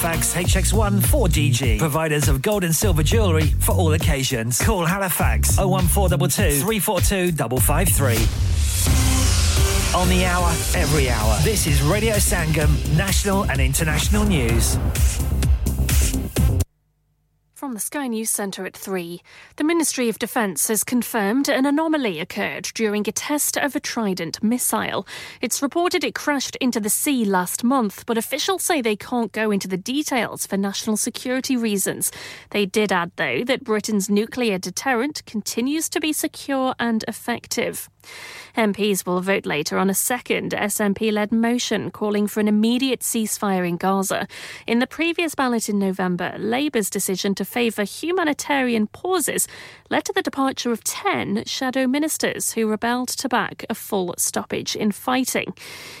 Halifax HX1 4DG. Providers of gold and silver jewellery for all occasions. Call Halifax 01422 342 553. On the hour, every hour. This is Radio Sangam, national and international news. From the Sky News Centre at 3. The Ministry of Defence has confirmed an anomaly occurred during a test of a Trident missile. It's reported it crashed into the sea last month, but officials say they can't go into the details for national security reasons. They did add, though, that Britain's nuclear deterrent continues to be secure and effective. MPs will vote later on a second SNP-led motion calling for an immediate ceasefire in Gaza. In the previous ballot in November, Labour's decision to favour humanitarian pauses led to the departure of 10 shadow ministers who rebelled to back a full stoppage in fighting.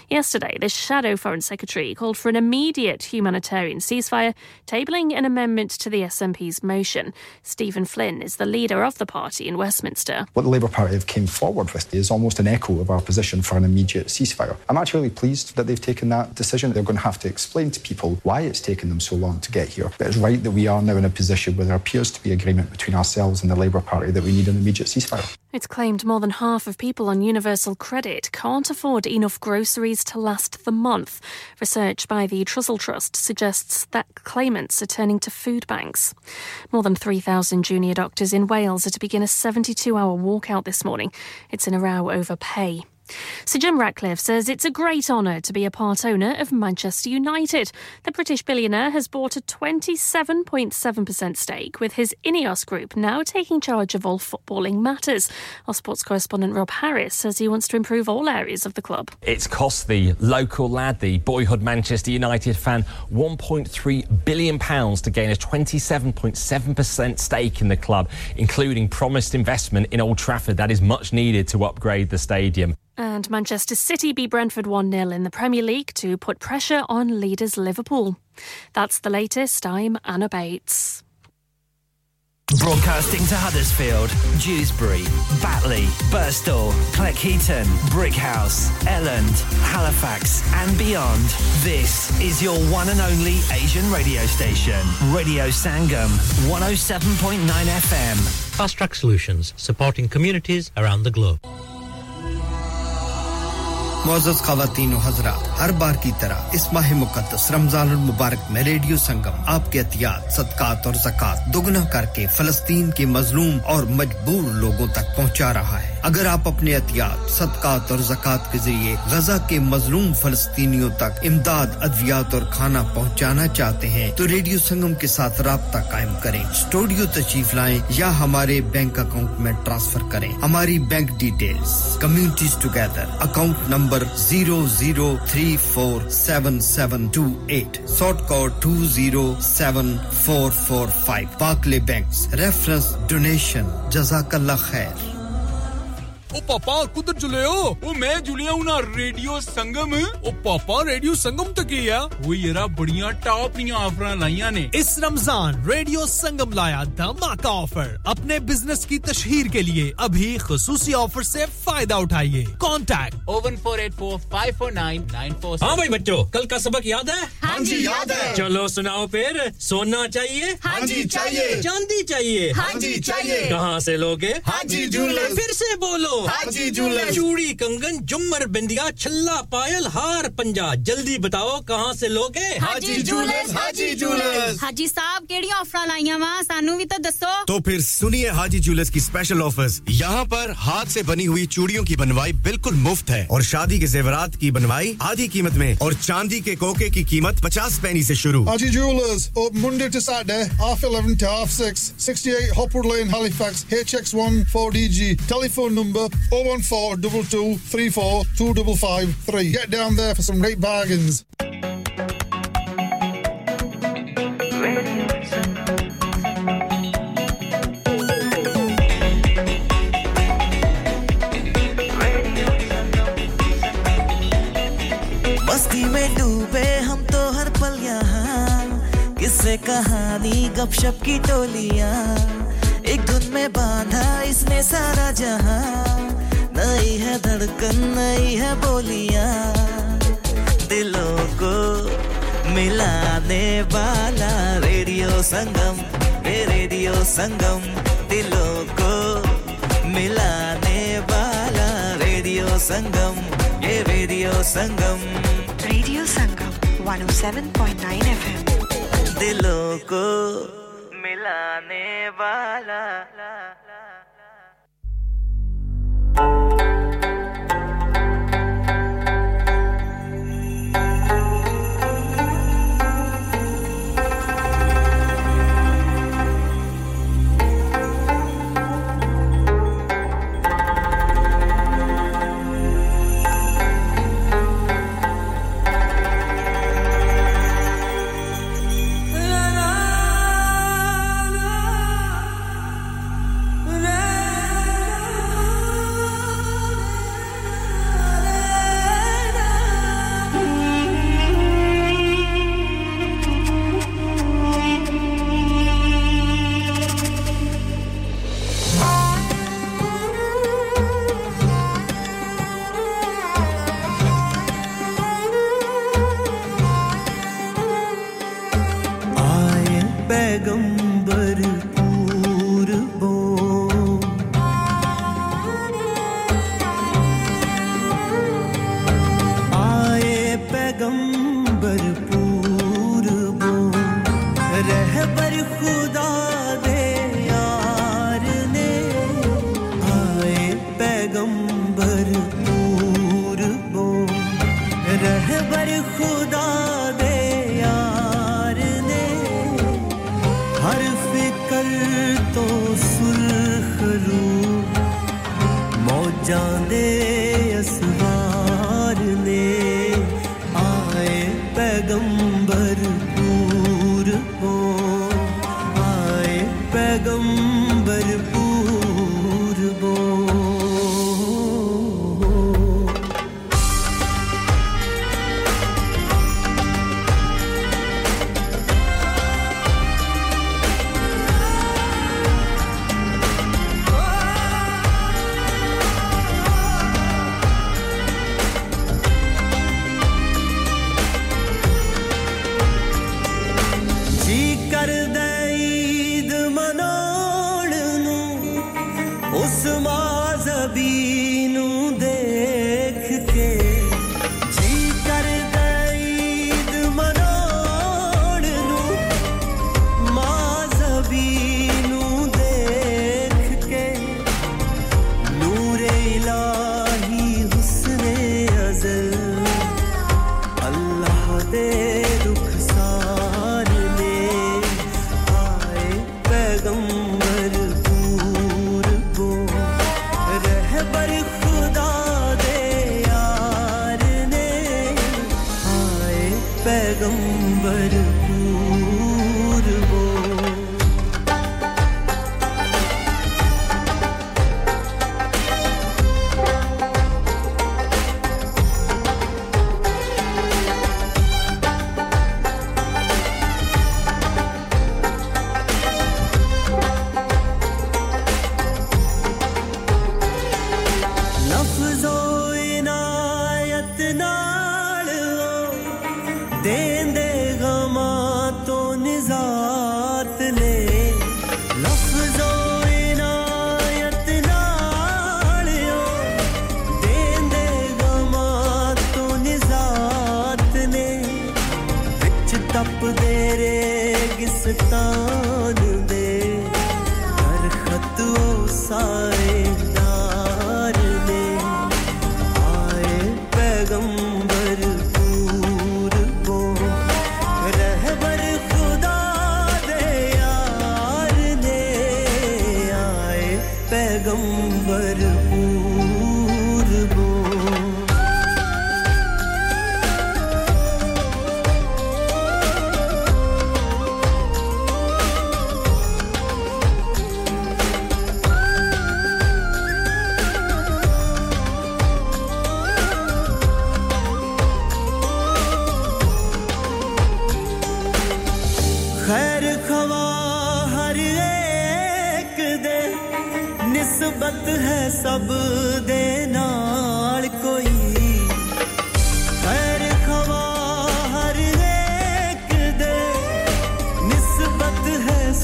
Yesterday, the shadow foreign secretary called for an immediate humanitarian ceasefire, tabling an amendment to the SNP's motion. Stephen Flynn is the leader of the party in Westminster. What the Labour Party have came forward with is almost an echo of our position for an immediate ceasefire. I'm actually really pleased that they've taken that decision. They're going to have to explain to people why it's taken them so long to get here. But it's right that we are now in a position where there appears to be agreement between ourselves and the Labour Party that we need an immediate ceasefire. It's claimed more than half of people on Universal Credit can't afford enough groceries to last the month. Research by the Trussell Trust suggests that claimants are turning to food banks. More than 3,000 junior doctors in Wales are to begin a 72-hour walkout this morning. It's in a row over pay. Sir Jim Ratcliffe says it's a great honour to be a part owner of Manchester United. The British billionaire has bought a 27.7% stake, with his Ineos Group now taking charge of all footballing matters. Our sports correspondent Rob Harris says he wants to improve all areas of the club. It's cost the local lad, the boyhood Manchester United fan, £1.3 billion to gain a 27.7% stake in the club, including promised investment in Old Trafford that is much needed to upgrade the stadium. And Manchester City beat Brentford 1-0 in the Premier League to put pressure on leaders Liverpool. That's the latest. I'm Anna Bates. Broadcasting to Huddersfield, Dewsbury, Batley, Birstall, Cleckheaton, Brickhouse, Elland, Halifax and beyond. This is your one and only Asian radio station. Radio Sangam, 107.9 FM. Fast Track Solutions, supporting communities around the globe. معزز خواتین و حضرات ہر بار کی طرح اس ماہ مقدس رمضان المبارک میں ریڈیو سنگم آپ کے عطیات صدقات اور زکات دوگنا کر کے فلسطین کے مظلوم اور مجبور لوگوں تک پہنچا رہا ہے اگر آپ اپنے عطیات صدقات اور زکات کے ذریعے غزہ کے مظلوم فلسطینیوں تک امداد ادویات اور کھانا پہنچانا چاہتے ہیں تو ریڈیو سنگم کے ساتھ رابطہ قائم کریں اسٹوڈیو تشریف لائیں یا ہمارے بینک اکاؤنٹ میں ٹرانسفر کریں ہماری bank details communities together account number 00347728 sort code 207445 Barclays Banks reference donation jazakallah khair Oh, Papa, kudhar jule ho? Oh, main juliya hu na Radio Sangam. Oh, Papa, Radio Sangam tak hi ya. Oh, yara badiyan top niya offers laiyan ne. Is Ramzan Radio Sangam laya dhamaka offer. Apne business ki tashheer ke liye abhi khususi offer se fayda uthaiye. Contact 01484549947. हाँ भाई बच्चों, कल का सबक याद है? हाँ जी याद है. चलो सुनाओ फिर. सोना चाहिए? हाँ जी चाहिए. चांदी चाहिए? हाँ जी चाहिए. कहाँ से लोगे? हाजी जूलर्स. फिर से बोलो. हाजी जूलर्स चूड़ी कंगन झुमर बिंदिया छल्ला पायल हार पंजा जल्दी बताओ कहां से लोगे हाजी जूलर्स हाजी जूलर्स हाजी साहब केडी ऑफर लाईया वा सानू भी तो दसो तो फिर सुनिए हाजी जूलर्स की स्पेशल ऑफर्स यहां पर हाथ से बनी हुई चूड़ियों की बनवाई बिल्कुल मुफ्त है और शादी के ज़ेवरात की बनवाई आधी कीमत में और चांदी के कोके की कीमत 50 पैसे से शुरू Haji jewellers open Monday to Saturday half 11 to half 6 68 Hopwood Lane Halifax HX1 4DG telephone number 01422342553. Get down there for some great bargains. मस्ती में डूबे हम तो हर पल यहाँ किससे कहानी गपशप की टोलियाँ एक धुन में बांधा इसने सारा जहां नई है धड़कन नई है बोलियां दिलों को मिलाने वाला रेडियो संगम दिलों को मिलाने वाला रेडियो संगम 107.9 FM दिलों को मिलाने वाला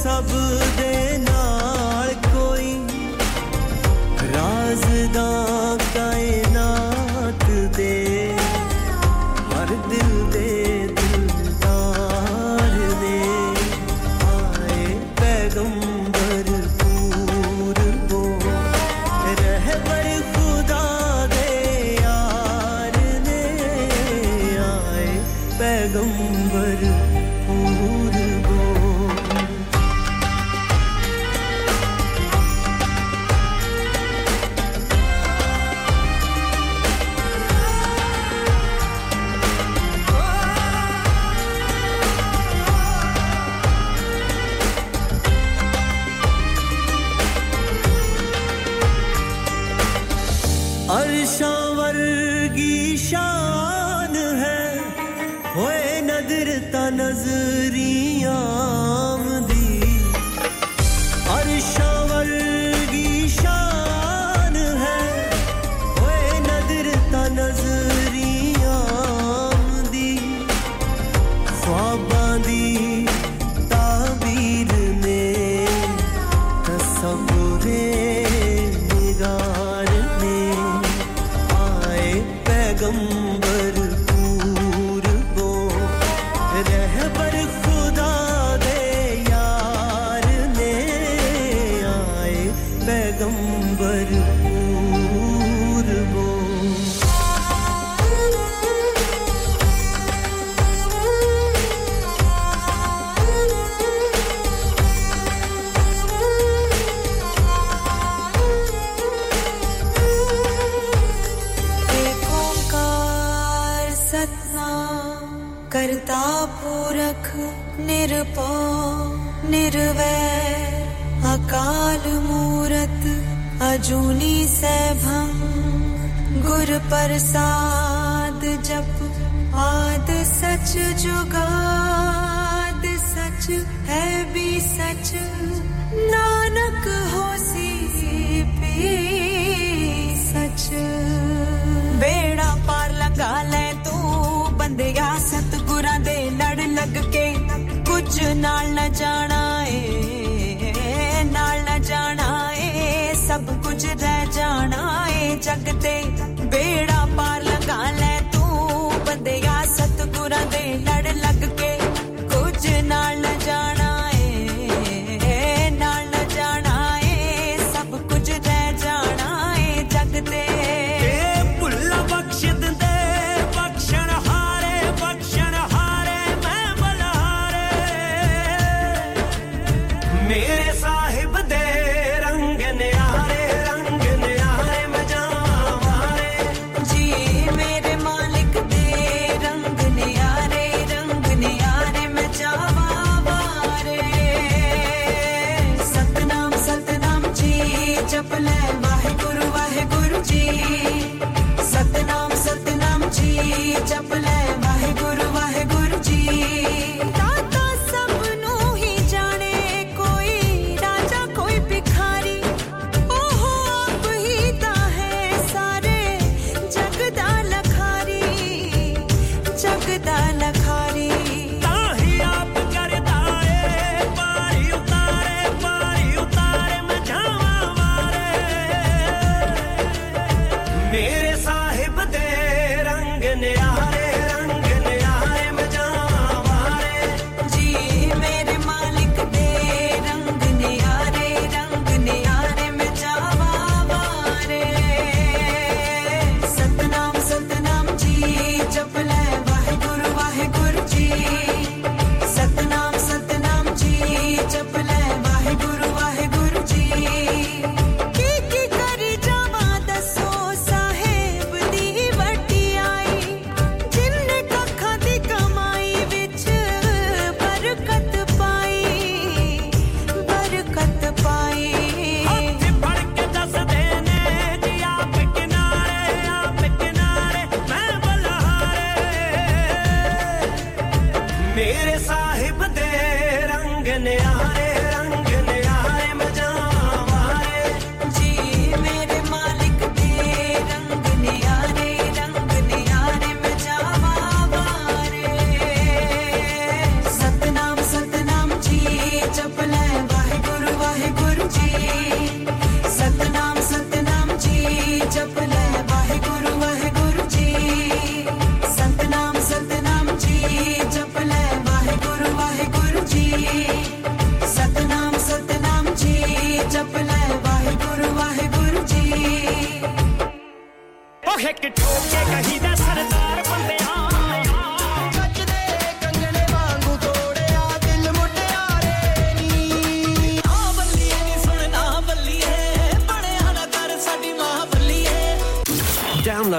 सब दे नाल कोई राज़दा कायनात दे हर दिल दे दिलदार दे आए पैगंबर पूर वो रहबर खुदा दे यार ने आए पैगंबर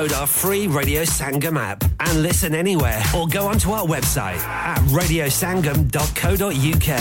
download our free Radio Sangam app and listen anywhere, or go onto our website at radiosangam.co.uk.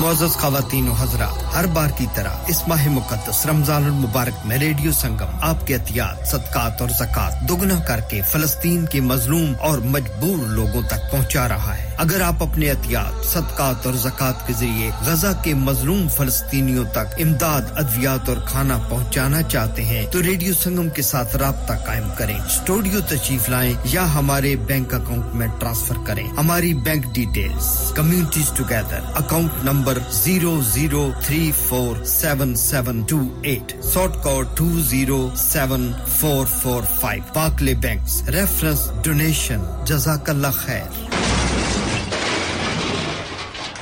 معزز خواتین و حضرات ہر بار کی طرح اس ماہ مقدس رمضان المبارک میں ریڈیو سنگم آپ کے عطیات صدقات اور زکات دوگنا کر کے فلسطین کے مظلوم اور مجبور لوگوں تک پہنچا رہا ہے اگر آپ اپنے عطیات صدقات اور زکات کے ذریعے غزہ کے مظلوم فلسطینیوں تک امداد ادویات اور کھانا پہنچانا چاہتے ہیں تو ریڈیو سنگم کے ساتھ رابطہ قائم کریں اسٹوڈیو تشریف لائیں یا ہمارے بینک اکاؤنٹ میں ٹرانسفر کریں ہماری bank details communities together account number 00347728 sort code 207445 Barclays Banks reference donation Jazakallah khair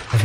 Have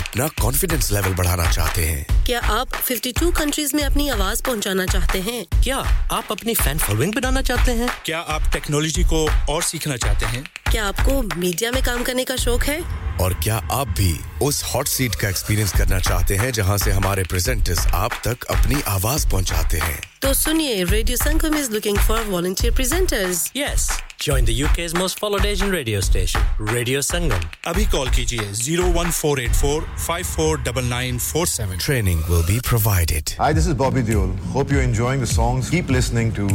अपना कॉन्फिडेंस लेवल बढ़ाना चाहते हैं क्या आप 52 कंट्रीज में अपनी आवाज पहुंचाना चाहते हैं क्या आप अपनी फैन फॉलोइंग बनाना चाहते हैं क्या आप टेक्नोलॉजी को और सीखना चाहते हैं क्या आपको मीडिया में काम करने का शौक है और क्या आप भी उस हॉट सीट का एक्सपीरियंस करना चाहते हैं जहां से हमारे प्रेजेंटर्स आप तक अपनी आवाज पहुंचाते हैं तो सुनिए radio Sangam is looking for volunteer presenters yes Join the UK's most followed Asian radio station, Radio Sangam. Abhi call kijiye 01484 549947. Training will be provided. Hi, this is Bobby Deol. Hope you're enjoying the songs. Keep listening to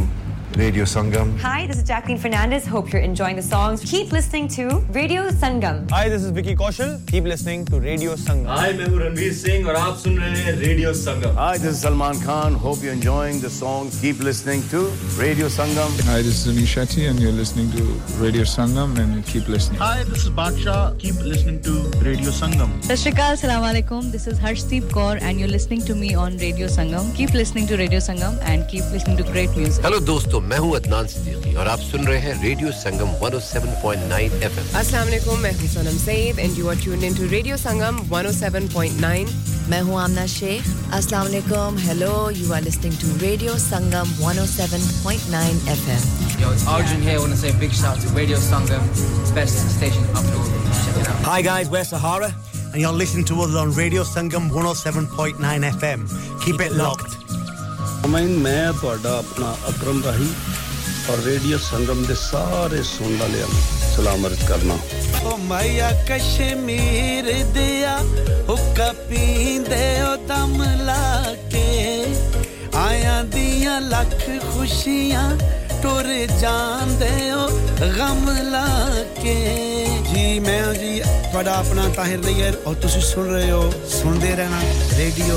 Radio Sangam. Hi, this is Jacqueline Fernandez. Hope you're enjoying the songs. Keep listening to Radio Sangam. Hi, this is Vicky Kaushal. Keep listening to Radio Sangam. Hi, I'm Ranveer Singh and you're listening to Radio Sangam. Hi, this is Salman Khan. Hope you're enjoying the songs. Keep listening to Radio Sangam. Hi, this is Anishati and you're listening to Radio Sangam and you keep listening. Hi, this is Baksha. Keep listening to Radio Sangam. Sashrikal, Assalamu Alaikum. This is Harshdeep Kaur and you're listening to me on Radio Sangam. Keep listening to Radio Sangam and keep listening to great music. Hello, dosto. मैं हूं अदनान सिद्दीकी और आप सुन रहे हैं Radio Sangam 107.9 FM अस्सलाम वालेकुम मैं हूं Sonam Saeed and you are tuned in to radio Sangam 107.9 मैं हूं आमना शेख अस्सलाम वालेकुम hello you are listening to radio Sangam 107.9 FM Yo, it's Arjun here. I want to say a big shout to Radio Sangam, best station up north. Check it out. Hi guys, we're Sahara and you're listening to us on Radio Sangam 107.9 FM. Keep it locked. मैं ਤੁਹਾਡਾ ਆਪਣਾ ਅਕਰਮ ਰਾਹੀ ਔਰ radio ਸੰਗਮ ਦੇ ਸਾਰੇ ਸੁਣਨ ਵਾਲਿਆਂ ਨੂੰ ਸਲਾਮ ਅਰਜ਼ ਕਰਨਾ ਓ ਮਾਇਆ ਕਸ਼ਮੀਰ ਦਿਆ ਹੁੱਕਾ ਪੀਂਦੇ ਓ ਦਮ ਲਾ ਕੇ ਆਇਆਂ ਦੀਆਂ ਲੱਖ ਖੁਸ਼ੀਆਂ ਟੁਰ ਜਾਂਦੇ ਓ ਗਮ ਲਾ ਕੇ ਜੀ ਮੈਂ ਜੀ ਤੁਹਾਡਾ ਆਪਣਾ ਤਾਹਿਰ ਲਈਰ ਔਰ ਤੁਸੀਂ ਸੁਣ ਰਹੇ ਹੋ ਸੁਣਦੇ ਰਹਿਣਾ ਰੇਡੀਓ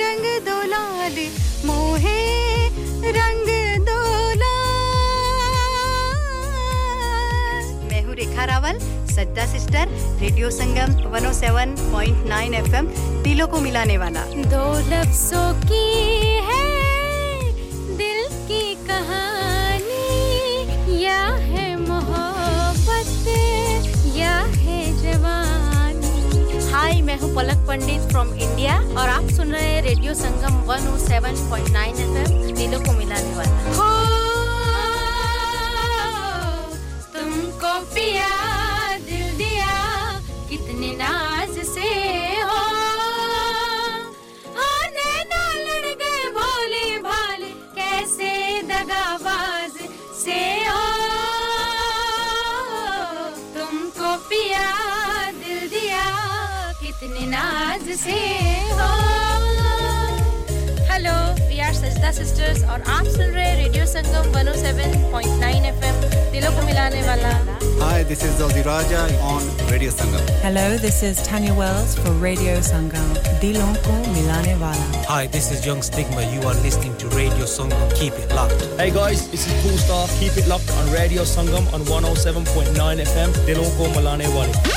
रंग दो लाल मोहे रंग दो लाल मैं हूं Rekha Rawal Sajja sister Radio Sangam 107.9 FM दिलों को मिलाने वाला दो लफ्जों की है दिल की कहानी या है मोहब्बत या है जवानी Hi, मैं हूं पलक पंडित from India और आप सुन रहे हैं रेडियो संगम 107.9 FM दिलों को मिलाने वाला हो तुमको पिया दिल दिया नाज से हो hello we are Sajda sisters और आप सुन रहे रेडियो संगम 107.9 FM दिलों को मिलाने वाला Hi this is Zozi Raja on Radio Sangam Hello this is Tanya Wells for Radio Sangam Dilon ko milane wala Hi this is Young Stigma you are listening to Radio Sangam keep it locked Hey guys this is Paul Star keep it locked on Radio Sangam on 107.9 FM Dilon ko milane wala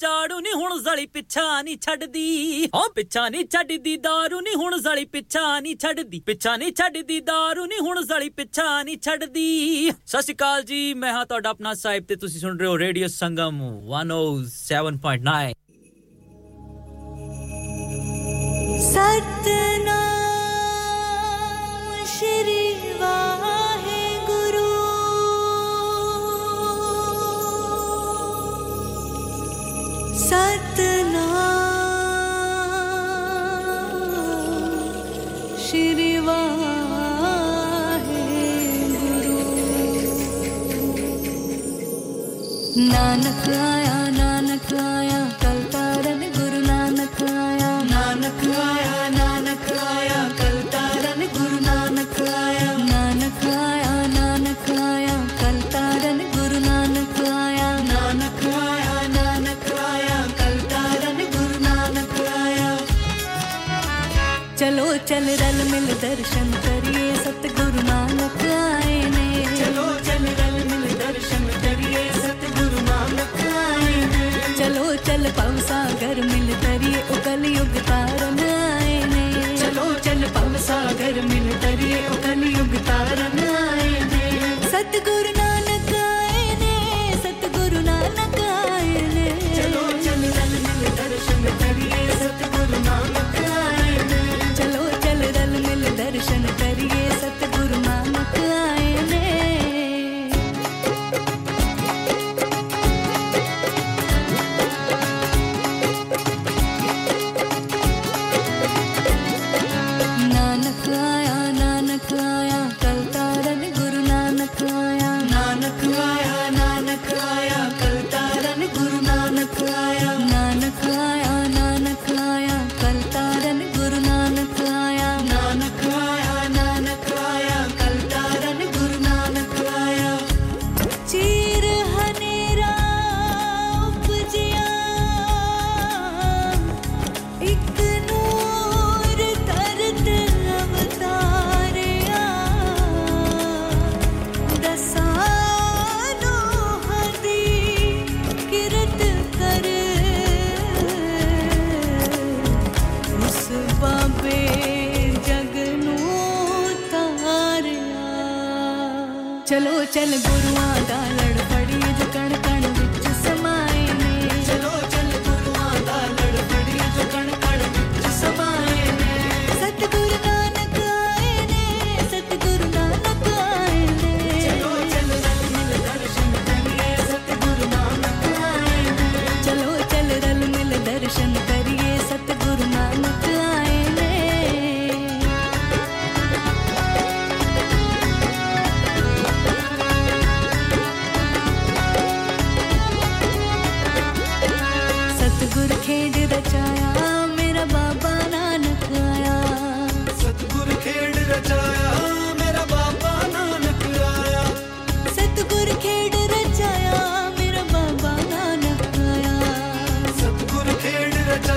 ਝਾੜੂ ਨਹੀਂ ਹੁਣ ਜ਼ਲੀ ਪਿੱਛਾ ਨਹੀਂ ਛੱਡਦੀ ਹਾਂ ਪਿੱਛਾ ਨਹੀਂ ਛੱਡਦੀ ਦਾਰੂ ਨਹੀਂ ਹੁਣ ਜ਼ਲੀ ਪਿੱਛਾ ਨਹੀਂ ਛੱਡਦੀ ਪਿੱਛਾ ਨਹੀਂ ਛੱਡਦੀ ਦਾਰੂ ਨਹੀਂ ਹੁਣ ਜ਼ਲੀ ਪਿੱਛਾ ਨਹੀਂ ਛੱਡਦੀ ਸਤਿ ਸ਼੍ਰੀ ਅਕਾਲ ਜੀ ਮੈਂ ਹਾਂ ਤੁਹਾਡਾ ਆਪਣਾ ਸਾਹਿਬ ਤੇ ਤੁਸੀਂ ਸੁਣ ਰਹੇ ਹੋ radio Sangam 107.9 Satnam Shri Satnam Shri Vaheguru Nanak Aaya Kal Taran Guru Nanak Aaya Nanak Aaya Nanak Aaya Kal Taran Guru Nanak Aaya Nanak Aaya Nanak Aaya Kal Taran Guru Nanak Aaya Nanak Aaya Nanak Aaya चलो चल रल मिल दर्शन करिए सतगुरु नानक आए ने चलो चल रल मिल दर्शन करिए सतगुरु नानक आए ने चलो चल पव सागर मिल तरिए ओ कलयुग तारन आए ने चलो चल पव सागर मिल तरिए ओ कलयुग तारन आए ने सतगुरु नानक आए ने सतगुरु नानक आए ने चलो चल रल मिल दर्शन करिए सतगुरु नानक आए ने दर्शन करिए सतगुरु नानक आए ने नानक आया कल तारन गुरु नानक आया नानक आया नानक आया कल तारन गुरु नानक आया नानक आया नानक आया कल तारन गुरु नानक आया नानक चलो चल गुरुआ दा लड़ पड़ी जो कण कण विच समाए ने चलो चल गुरुआ दा लड़ पड़ी जो कण कण विच समाए ने सतगुरु नानक आए ने सतगुरु नानक आए ने चलो चल रल मिल दर्शन करिए सतगुरु नानक आए ने चलो चल रल मिल दर्शन करिए सतगुरु नानक आए ने खेड़ रचाया मेरा बाबा नानक आया सतगुर खेड़ रचाया मेरा बाबा नानक आया सतगुर खेड़ रचाया मेरा बाबा नानक आया सतगुर खेड़ रचाया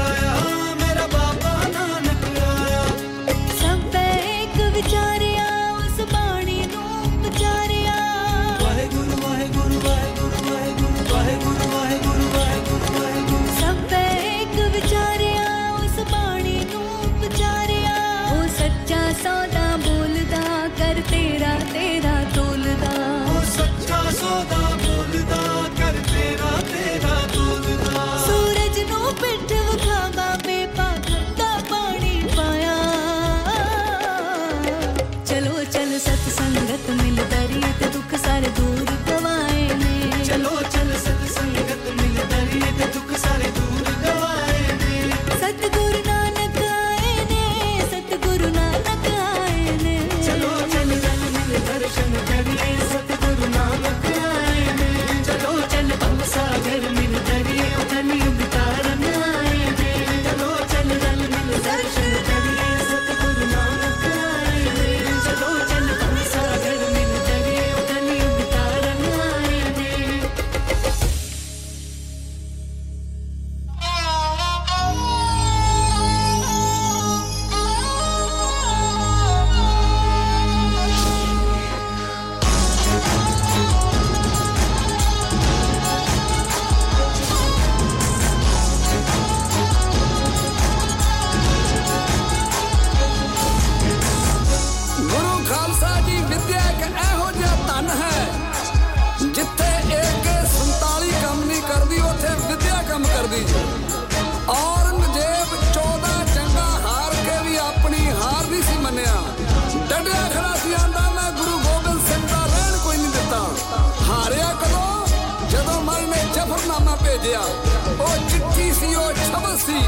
ਸੀ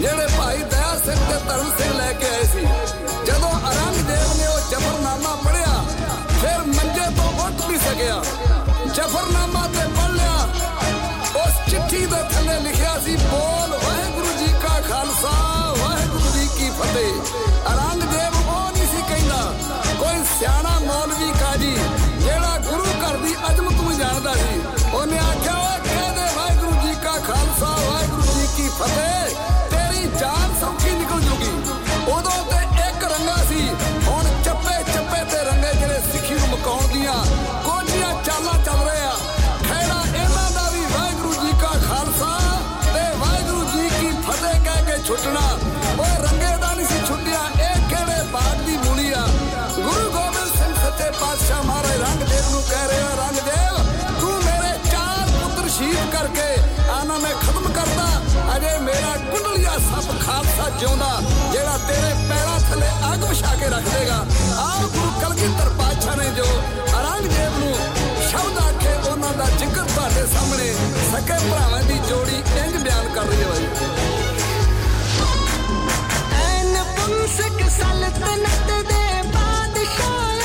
ਜਿਹੜੇ ਭਾਈ ਦਇਆ ਸਿੰਘ ਦੇ ਧਰਮ ਸਿੰਘ ਲੈ ਕੇ ਆਏ ਸੀ ਜਦੋਂ ਔਰੰਗਜ਼ੇਬ ਨੇ ਉਹ ਜ਼ਫਰਨਾਮਾ ਪੜਿਆ ਫਿਰ ਮੰਜੇ ਤੋਂ ਉੱਠ ਨਹੀਂ ਸਕਿਆ ਜ਼ਫਰਨਾਮਾ ਤੇ ਪੜ ਲਿਆ ਉਸ ਚਿੱਠੀ ਦੇ ਥੱਲੇ ਲਿਖਿਆ ਸੀ ਬੋਲ ਵਾਹਿਗੁਰੂ ਜੀ ਕਾ ਖਾਲਸਾ ਵਾਹਿਗੁਰੂ ਜੀ ਕੀ ਫਤਿਹ ਔਰੰਗਜ਼ੇਬ ਉਹ ਨਹੀਂ ਸੀ ਕਹਿੰਦਾ ਕੋਈ ਸਿਆਣਾ ਮੌਲਵੀ ਕਾਜੀ ਜਿਹੜਾ ਗੁਰੂ ਘਰ ਦੀ ਅਜ਼ਮਤ ਨੂੰ ਜਾਣਦਾ ਸੀ ਉਹਨੇ ਆਖਿਆ ਖਾਲਸਾ ਵਾਹਿਗੁਰੂ ਜੀ ਕੀ ਫਤਿਹ ਤੇਰੀ ਜਾਨ ਸੌਖੀ ਨਿਕਲ ਜੂਗੀ ਉਦੋਂ ਤੇ ਇੱਕ ਰੰਗਾ ਸੀ ਹੁਣ ਚੱਪੇ ਚੱਪੇ ਤੇ ਰੰਗੇ ਜਿਹੜੇ ਸਿੱਖੀ ਨੂੰ ਮਕਾਉਣ ਦੀਆਂ ਕੋਝੀਆਂ ਚਾਲਾਂ ਚੱਲ ਰਹੇ ਆ ਖੈੜਾ ਇਹਨਾਂ ਦਾ ਵੀ ਵਾਹਿਗੁਰੂ ਜੀ ਕਾ ਖਾਲਸਾ ਤੇ ਵਾਹਿਗੁਰੂ ਜੀ ਕੀ ਫਤਿਹ ਕਹਿ ਕੇ ਛੁੱਟਣਾ ਓਏ ਰੰਗੇ ਦਾ ਨਹੀਂ ਸੀ ਛੁੱਟਿਆ ਇਹ ਕਿਹੜੇ ਬਾਗ ਦੀ ਮੂਲੀ ਆ ਗੁਰੂ ਗੋਬਿੰਦ ਸਿੰਘ ਸੱਚੇ ਪਾਤਸ਼ਾਹ ਮਹਾਰਾਜ ਰੰਗਦੇਵ ਨੂੰ ਕਹਿ ਰਿਹਾ ਰੰਗਦੇਵ ਤੂੰ ਮੇਰੇ ਚਾਰ ਪੁੱਤਰ ਸ਼ਹੀਦ ਕਰਕੇ ਨਾ ਮੈਂ ਖਤਮ ਕਰਦਾ ਅਜੇ ਮੇਰਾ ਕੁੰਡਲੀਆ ਸੱਪ ਖਾਲਸਾ ਜਿਉਂਦਾ ਜਿਹੜਾ ਤੇਰੇ ਪੈਰਾਂ ਥੱਲੇ ਅੱਗ ਵਿਛਾ ਕੇ ਰੱਖ ਦੇਗਾ ਆਹ ਗੁਰੂ ਕਲਗੀਧਰ ਪਾਤਸ਼ਾਹ ਨੇ ਜੋ ਔਰੰਗਜ਼ੇਬ ਨੂੰ ਸ਼ਬਦ ਆਖੇ ਉਹਨਾਂ ਦਾ ਜ਼ਿਕਰ ਤੁਹਾਡੇ ਸਾਹਮਣੇ ਸਕੇ ਭਰਾਵਾਂ ਦੀ ਜੋੜੀ ਇੰਜ ਬਿਆਨ ਕਰ ਰਹੀ ਹੈ ਐਨ ਪੁੰਸਕ ਸਲਤਨਤ ਦੇ ਬਾਦਸ਼ਾਹ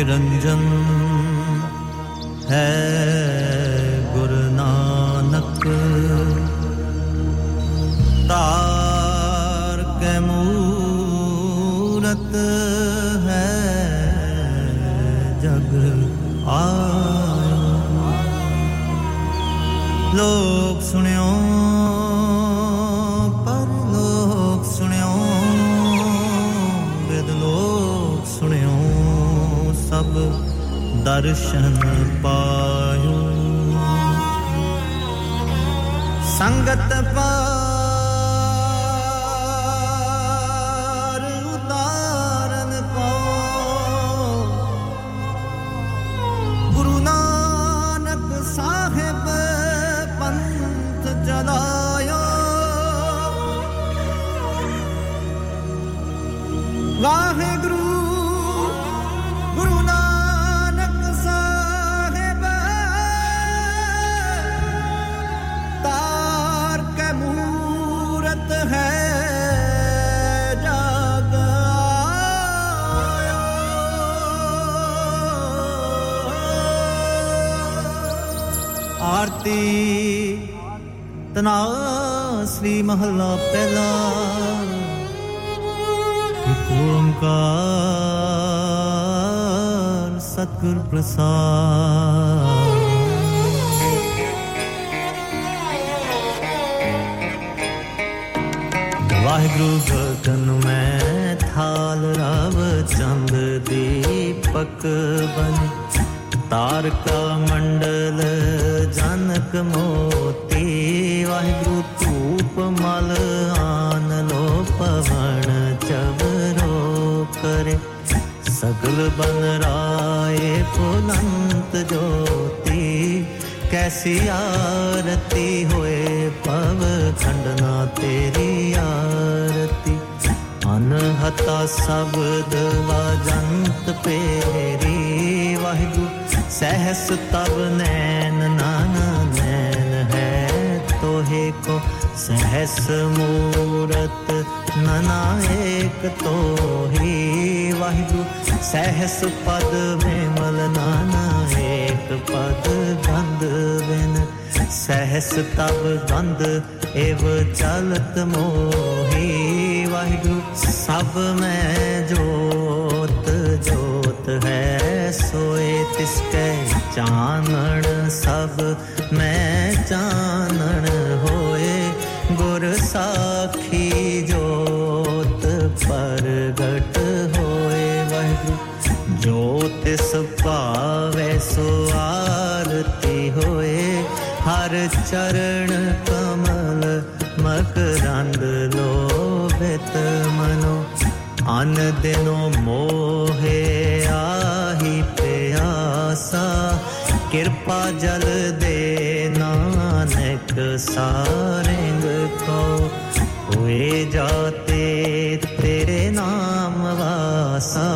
निरंजन है गुरु नानक तार के मूरत है जग आयो लोग सुनियो darshan paayo sangat paar utaran ko guru nanak sahib panth jalayo waheguru तनासली महला पहला ओमकार सतगुर प्रसाद वाहिगुरु भगन मैं थाल राव चंद दीपक बन तारका मंडल जनक मोती वाहिगुरु धूप मल आन लो पवन चबरो करे सगल बन राये पुलंत ज्योति कैसी आरती होए पव खंडना तेरी आरती अनहता शब्द वाजंत पेरी वाहिगुरु सहस तब नैन नाना नैन है तोहे को सहस मूरत नाना एक तो ही वाहिगुरु सहस पद में मल नाना एक पद बंद बिन सहस तब बंद एव चलत मोही वाहिगुरु सब में जोत जोत है सोए तिसके चानण सब मैं चानण होए गुर साखी जोत परगट होए वाहिगुरु जो तिस पावे सो आरती होए हर चरण कमल मकरंद लोभित मनो अन दिनो मोहे आही प्यासा कृपा जल दे नानक सारंग को हुए जाते तेरे नाम वासा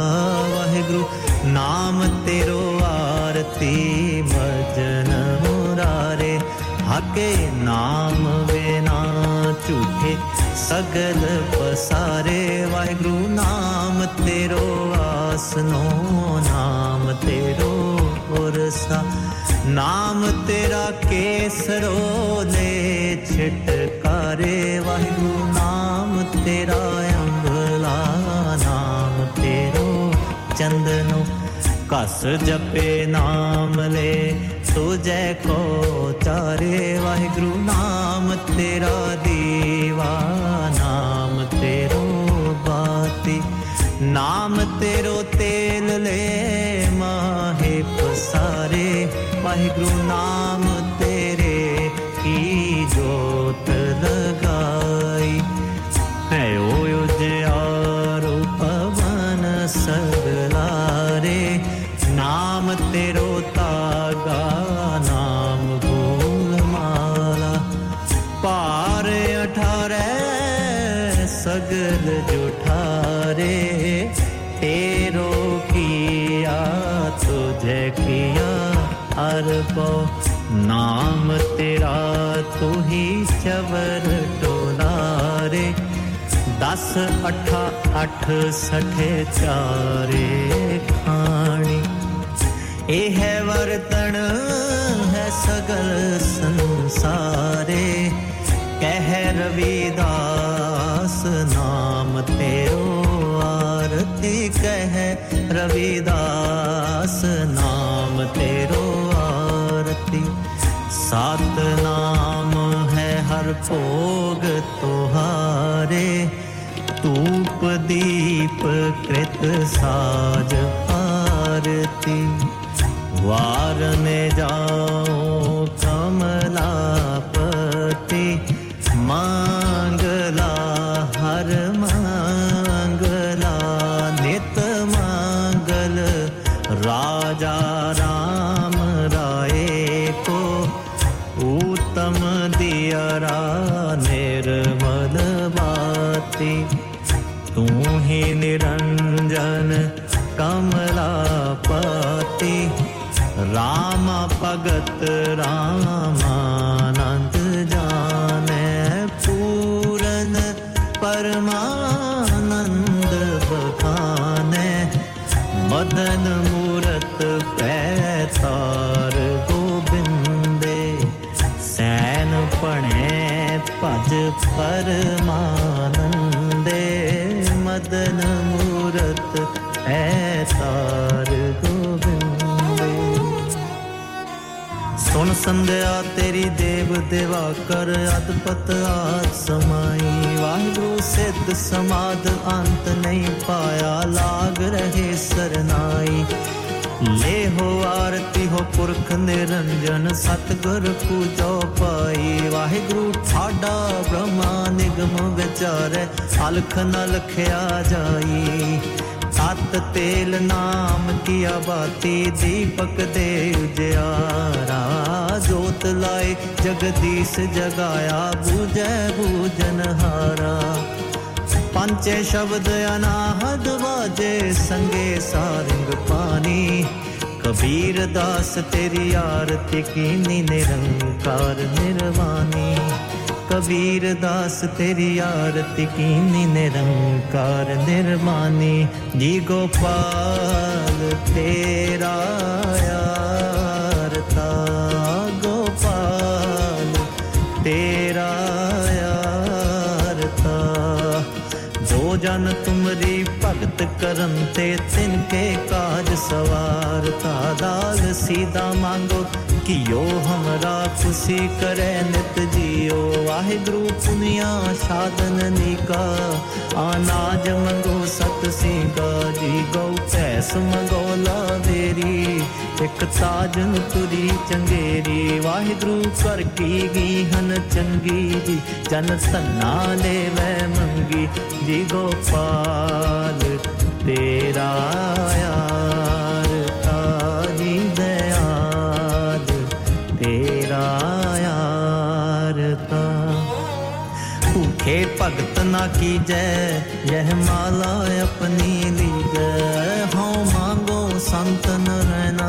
वाहिगुरु नाम तेरो आरती भजन मुरारे हके नाम बिना झूठे सगल पसारे वाहिगुरु नाम तेरो आसनो नाम तेरो उरसा नाम तेरा केसरो ले छिटकारे वाहिगुरु नाम तेरा अंबला नाम तेरो चंदनो कस जपे नाम ले तुझे को तारे वाहिगुरु नाम तेरा दीवा नाम तेरो बाती नाम तेरो तेल ले माहे पसारे वाहिगुरु नाम तेरे की जोत लगाई है ओयो जे आरो पवन सगलारे नाम तेरो तागा नाम भूल माला पार अठारे सगल जुठारे तेरो किया तुझे किया अरबो नाम तेरा तू ही चवर टोलारे दस अठा अठ सठे चारे खानी ਇਹ ਹੈ ਵਰਤਣ ਹੈ ਸਗਲ ਸੰਸਾਰੇ ਕਹਿ ਰਵਿਦਾਸ ਨਾਮ ਤੇਰੋ ਆਰਤੀ ਕਹਿ ਰਵਿਦਾਸ ਨਾਮ ਤੇਰੋ ਆਰਤੀ सात नाम है हर भोग तुहारे धूप दीप कृत साज आरती वारने जाओ कमलापति मांगला हर मांगला नित मांगल राजा दियरा निर्मल बाती तू ही निरंजन कमलापति राम भगत रामानंद जाने पूरन परमानंद बखाने मदन मूरत पैतार पढ़े पज परमानंदे मदन मूरत ऐतार गोविंदे सुन संध्या तेरी देव देवा कर अद्भुत आज समाई वाहिगुरु सिद्ध समाद अंत नहीं पाया लाग रहे सरनाई ले हो आरती हो पुरख निरंजन सतगुर पूजो पाई वाहिगुरु ठाडा ब्रह्मा निगम विचारे अलख न लखया जाई सत तेल नाम की आबाती दीपक दे उजियारा जोत लाए जगदीश जगाया बूझे बूजन हारा पंचे शब्द अनाहद बाजे संगे सारंग पानी कबीर दास तेरी आरती कीनी निरंकार निर्वाणी कबीर दास तेरी आरती कीनी निरंकार निर्वाणी जी गोपाल तेरा यारता गोपाल तेरा जन तुमरी भगत करम ते तिनके काज सवार तादाल सीधा मांगो कि यो हमरा खुशी करे नित जियो वाहिगुरु पुनिया साधन निका अनाज मंगो सत सिंगा जी गौ पैस मंगो ला देरी एक ताजन तुरी चंगेरी वाहिगुरु कर की गीहन चंगी जी जन सन्ना ले वे मंगी जी गोपाल तेरा यार ताजी दयाल तेरा यार ता भूखे भगत ना कीजे यह माला अपनी लीजे हों मांगो संतन रहना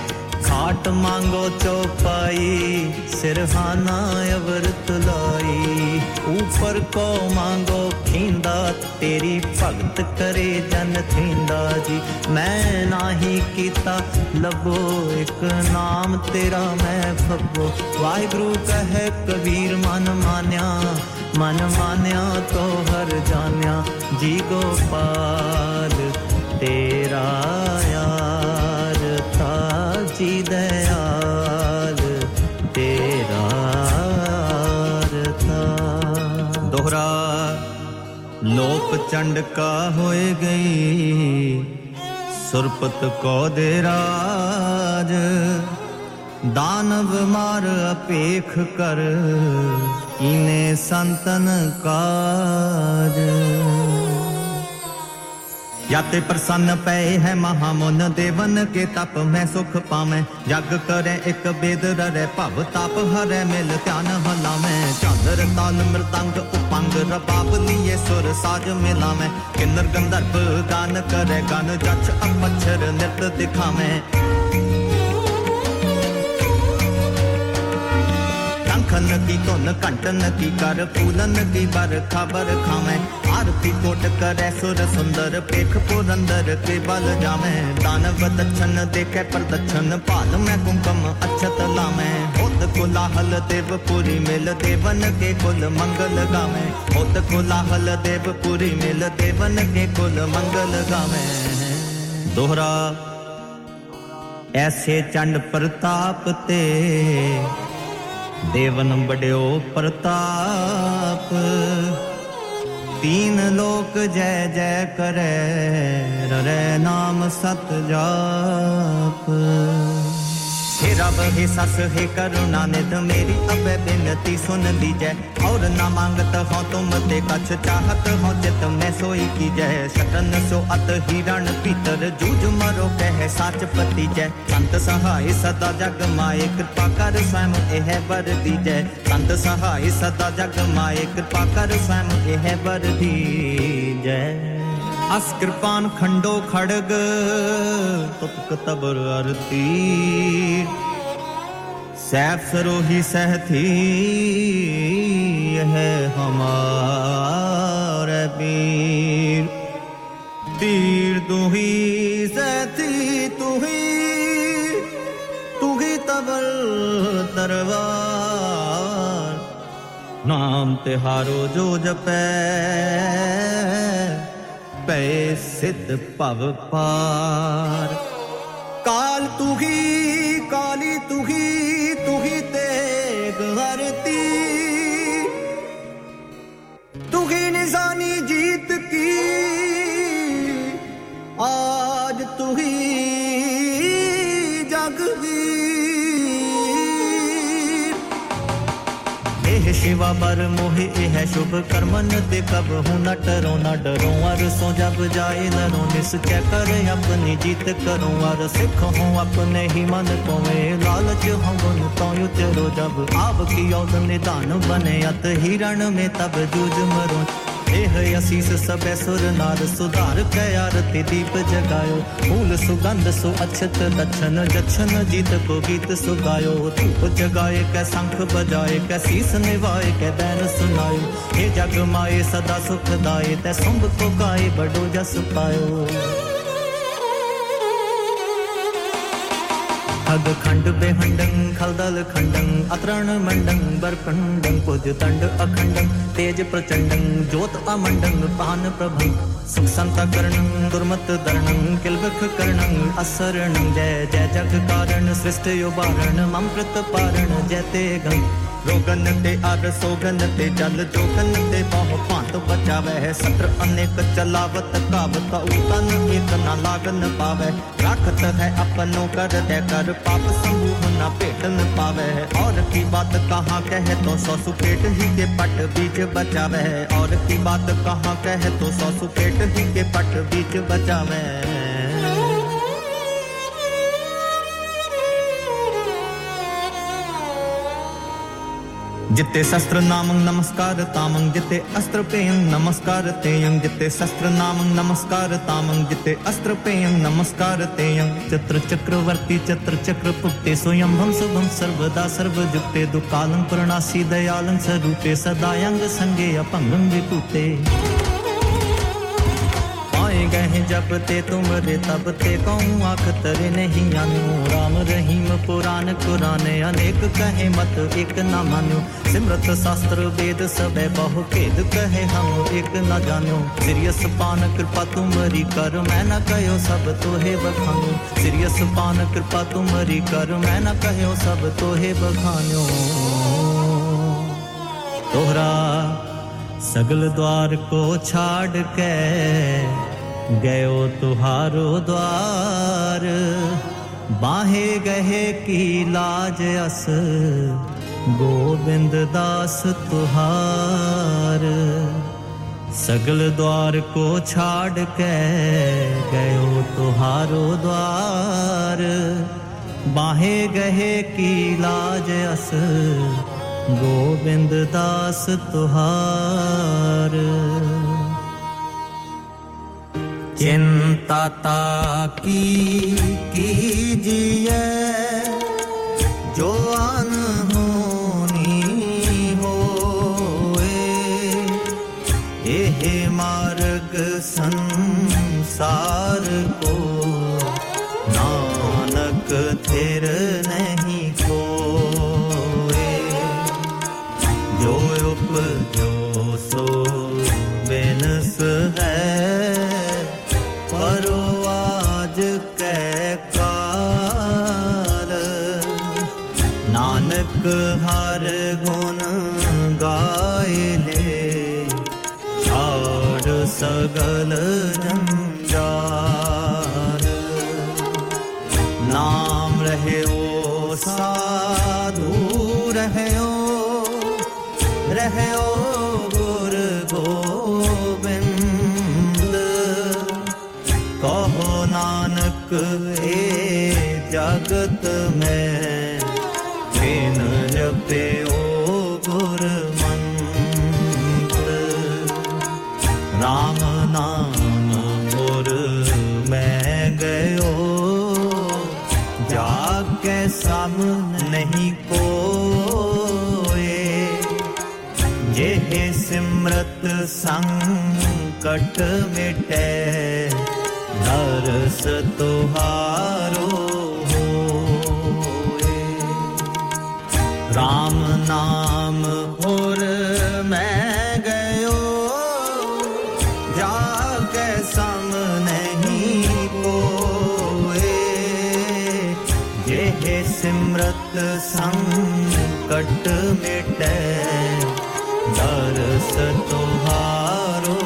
खाट मांगो चौपाई सिरहाना अवरत लाई ऊपर को मांगो खींदा तेरी भगत करे जन थींदा जी मैं नाही कीता लबो एक नाम तेरा मैं फब्बो वाहिगुरु कहे कबीर मन मान्या तो हर जान्या जी गोपाल तेरा यार था जी दयाल तेरा था दोहरा लोप चंड का होए गई सुरपत को दे राज दानव मार अपेख कर इने संतन काज याते प्रसन्न पए है महामोन देवन के तप मैं सुख पावे जग करे एक बेद रे भव ताप हरे मिल ध्यान हलावे चांदर ताल मृदंग उपांग रबाब लिए सुर साज मिलावे किन्नर गंधर्व गान करे गान जच अपक्षर नृत्य दिखावे खन की तोन कंटन की कर फूलन की बर खबर खावे आरती कोट करे सुर सुंदर पेख पुरंदर के बल जावे दानव दक्षन देखे प्रदक्षन पाल मैं कुंकम अक्षत लावे होत कोलाहल देवपुरी मिल देवन के कुल मंगल गावे होत कोलाहल देवपुरी मिल देवन के कुल मंगल गावे दोहरा ऐसे चंड प्रताप ते देवन बड़ेओ प्रताप तीन लोक जय जय करे रे नाम सत जाप हे रब हे सस हे करुणा निध मेरी अब बिनती सुन लीजै और ना मांगत हो तुम ते कछ चाहत हो जित मैं सोई कीजै सतन सो अत हिरण पीतर जूझ मरो कह साच पतीजै संत सहाय सदा जग माए कृपा कर स्वयं एह वर दीजै संत सहाय सदा जग माए कृपा कर स्वयं एह वर दीजै अस कृपान खंडो खड़ग तुपक तबर अरती सैफ सरोही सहती यह हमारे वीर तीर तू ही सहती तू ही तबर तरवार नाम तिहारो जो जपे पै सिद्ध भव पार काल तुही काली तुही तुही तेग हरती तुही निशानी जीत की आज तुही शिवा बर मोहि एह शुभ कर्मन ते कब हूं न डरो न डरो अर सो जब जाए नरो निश्चय कर अपनी जीत करो अर सिख हूं अपने ही मन को में लालच हूं तो युत रो जब आव की ओद निदान बने अत हिरण में तब जूझ मरो एह असीस सबे सुर नाद सुधार कया रति दीप जगायो फूल सुगंध सु अक्षत दक्षन जक्षन जीत को गीत सुगायो धूप जगाए कै शंख बजाए कै सीस निवाए कै बैन सुनायो हे जग माए सदा सुख दाए तै सुंभ को गाए बड़ो जस पायो अग खंड बेहंडं खलदल खंडं अतरण मंडं बरखंडं पुज तंड अखंडं तेज प्रचंडं ज्योत अमंडं पान प्रभं सुख संता करणं दुर्मत दरणं किलबख करणं असरणं जय जय जग कारण सृष्टि उबारण मम कृत पारण जयते गं रोगन ते आर सोगन ते जल जोगन ते बहु पांत बचावे है सत्र अनेक चलावत कावत उतन एक ना लागन पावे राखत है अपनों कर दे कर पाप समूह ना पेटन पावे है और की बात कहां कहे तो सौ सुपेट ही के पट बीच बचावे है और की बात कहां कहे तो सौ सुपेट ही के पट बीच बचावे जिते शस्त्र नामं नमस्कार तामं जिते अस्त्र पेयं नमस्कार तेयं जिते शस्त्र नामं नमस्कार तामं जिते अस्त्र पेयं नमस्कार तेयं चत्र चक्रवर्ती चत्र चक्र पुक्ते स्वयंभं शुभं सर्वदा सर्वजुक्ते दुकालं पुरणासी दयालं सरूपे सदायंग संगे अपंगं विपुते कहें जब ते तुम रे तब ते कहूं आंख तरे नहीं आनू राम रहीम पुराण कुराने अनेक कहे मत एक ना मानो सिमरत शास्त्र वेद सबे बहु खेद कहे हम एक ना जानो सिरियस पान कृपा तुम्हारी कर मैं ना कहो सब तो है बखानो सिरियस पान कृपा तुम्हारी कर मैं ना कहो सब तो है बखानो दोहरा सगल द्वार को छाड़ के गयो तुहारो द्वार बाहे गहे की लाज अस गोविंद दास तुहार सगल द्वार को छाड़ के गयो तुहारो द्वार बाहे गहे की लाज अस गोविंद दास तुहार चिंता ताकी कीजिए जो संसार को नानक थेर नहीं खोए जो उपजो सो बेनस है परो आज कै काल नानक हर गुण गाए ले सगल जंजाल नाम रहे ओ साधु रहे ओ गुरु गोविंद कहो नानक ए जगत में बिन जपे ओ गुरु साम नहीं कोए यह सिमरत संकट मिटे दरस तुहारो होए राम नाम और मैं सिमरत संकट मिटे दरस तुम्हारो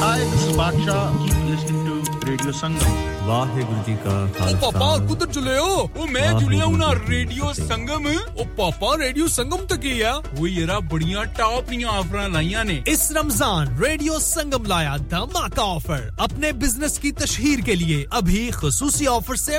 hi this Badshah keep listening to Radio Sangam Waheguru ji का खालसा ओ पापा कुदर चले हो ओ मैं जुलिया हूं ना रेडियो संगम ओ पापा रेडियो संगम तो की है वो येरा बढ़िया टॉप न्यू ऑफर लाईया ने इस रमजान रेडियो संगम लाया धमाका ऑफर अपने बिजनेस की तशहीर के लिए अभी खुसूसी ऑफर से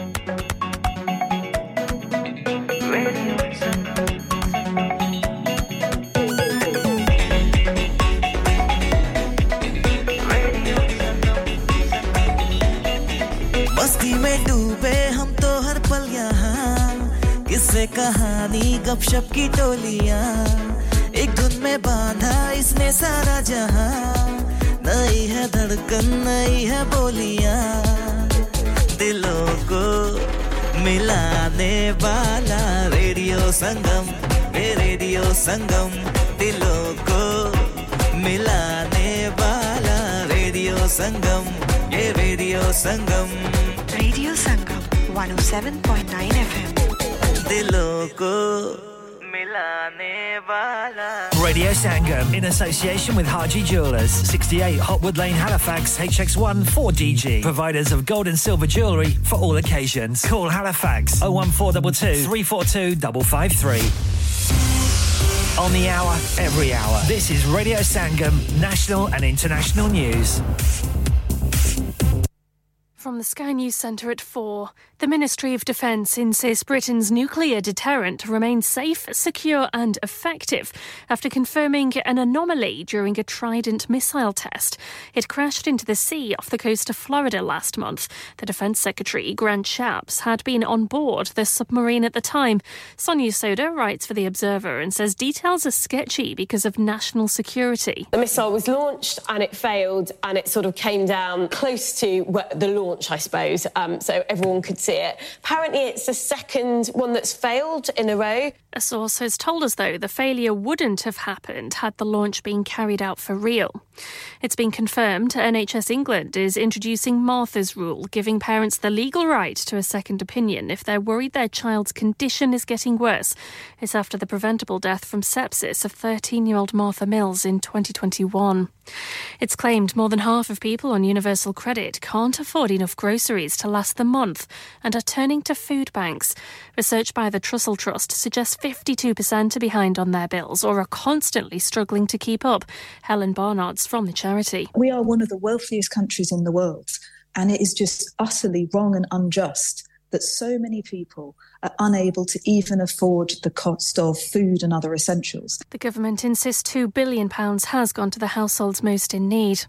कहानी गपशप की टोलियां एक धुन में बांधा इसने सारा जहां नई है धड़कन नई है बोलियां दिलों को मिलाने वाला रेडियो संगम दिलों को मिलाने वाला रेडियो संगम 107.9 FM दिलों को मिलाने वाला Radio Sangam in association with Haji Jewellers 68 Hotwood Lane Halifax HX1 4DG providers of gold and silver jewellery for all occasions call Halifax 01422 342553 on the hour every hour this is Radio Sangam national and international news From the Sky News Centre at 4, the Ministry of Defence insists Britain's nuclear deterrent remains safe, secure and effective after confirming an anomaly during a Trident missile test. It crashed into the sea off the coast of Florida last month. The Defence Secretary, Grant Shapps, had been on board the submarine at the time. Sonia Soda writes for The Observer and says details are sketchy because of national security. The missile was launched and it failed and it sort of came down close to the launch. I suppose, so everyone could see it. Apparently it's the second one that's failed in a row. A source has told us, though, the failure wouldn't have happened had the launch been carried out for real. It's been confirmed NHS England is introducing Martha's Rule, giving parents the legal right to a second opinion if they're worried their child's condition is getting worse. It's after the preventable death from sepsis of 13-year-old Martha Mills in 2021. It's claimed more than half of people on Universal Credit can't afford enough groceries to last the month and are turning to food banks. Research by the Trussell Trust suggests 52% are behind on their bills or are constantly struggling to keep up. Helen Barnard's from the charity. We are one of the wealthiest countries in the world, and it is just utterly wrong and unjust that so many people are unable to even afford the cost of food and other essentials. The government insists £2 billion has gone to the households most in need.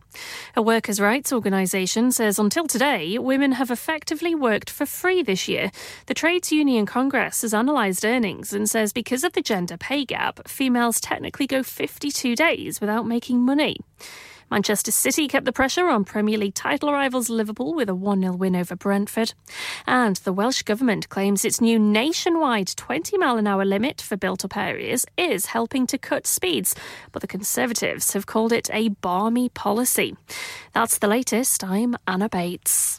A workers' rights organisation says until today, women have effectively worked for free this year. The Trades Union Congress has analysed earnings and says because of the gender pay gap, females technically go 52 days without making money. Manchester City kept the pressure on Premier League title rivals Liverpool with a 1-0 win over Brentford. And the Welsh Government claims its new nationwide 20-mile-an-hour limit for built-up areas is helping to cut speeds, but the Conservatives have called it a balmy policy. That's the latest. I'm Anna Bates.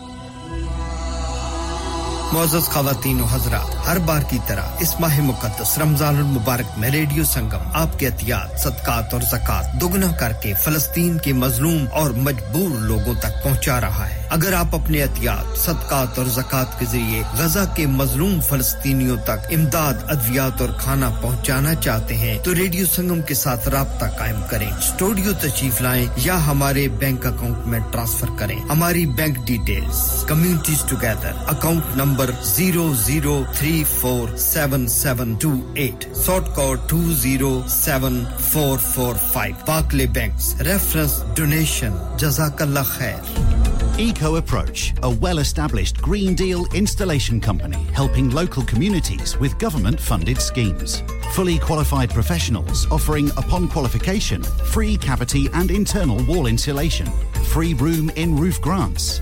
معزز خواتین و حضرات ہر بار کی طرح اس ماہ مقدس رمضان المبارک میں ریڈیو سنگم آپ کے عطیات صدقات اور زکات دوگنا کر کے فلسطین کے مظلوم اور مجبور لوگوں تک پہنچا رہا ہے اگر آپ اپنے عطیات صدقات اور زکات کے ذریعے غزہ کے مظلوم فلسطینیوں تک امداد ادویات اور کھانا پہنچانا چاہتے ہیں تو ریڈیو سنگم کے ساتھ رابطہ قائم کریں اسٹوڈیو تشریف لائیں یا ہمارے بینک اکاؤنٹ میں ٹرانسفر کریں ہماری bank details communities together account number 00347728 sort code 207445 Barclays Banks reference donation Jazakallah Khair Eco Approach a well-established Green Deal installation company helping local communities with government-funded schemes fully qualified professionals offering upon qualification free cavity and internal wall insulation free room in roof grants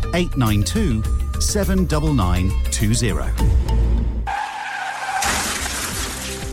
892 79920.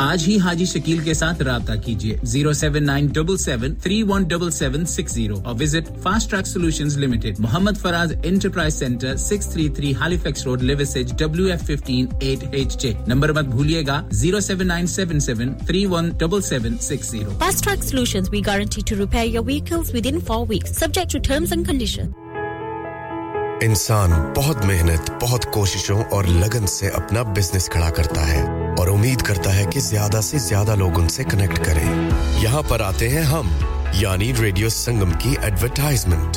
आज ही हाजी शकील के साथ राबता कीजिए 07977317760 और visit fast track solutions limited Mohammad Faraz enterprise centre 633 Halifax road Liversedge WF15 8HJ number मत भूलिएगा 07977317760 Fast Track Solutions we guarantee to repair your vehicles within 4 weeks subject to terms and conditions इंसान बहुत मेहनत, बहुत कोशिशों और लगन से अपना बिजनेस खड़ा करता है और उम्मीद करता है कि ज्यादा से ज्यादा लोग उनसे कनेक्ट करें। यहाँ पर आते हैं हम यानी रेडियो संगम की एडवर्टाइजमेंट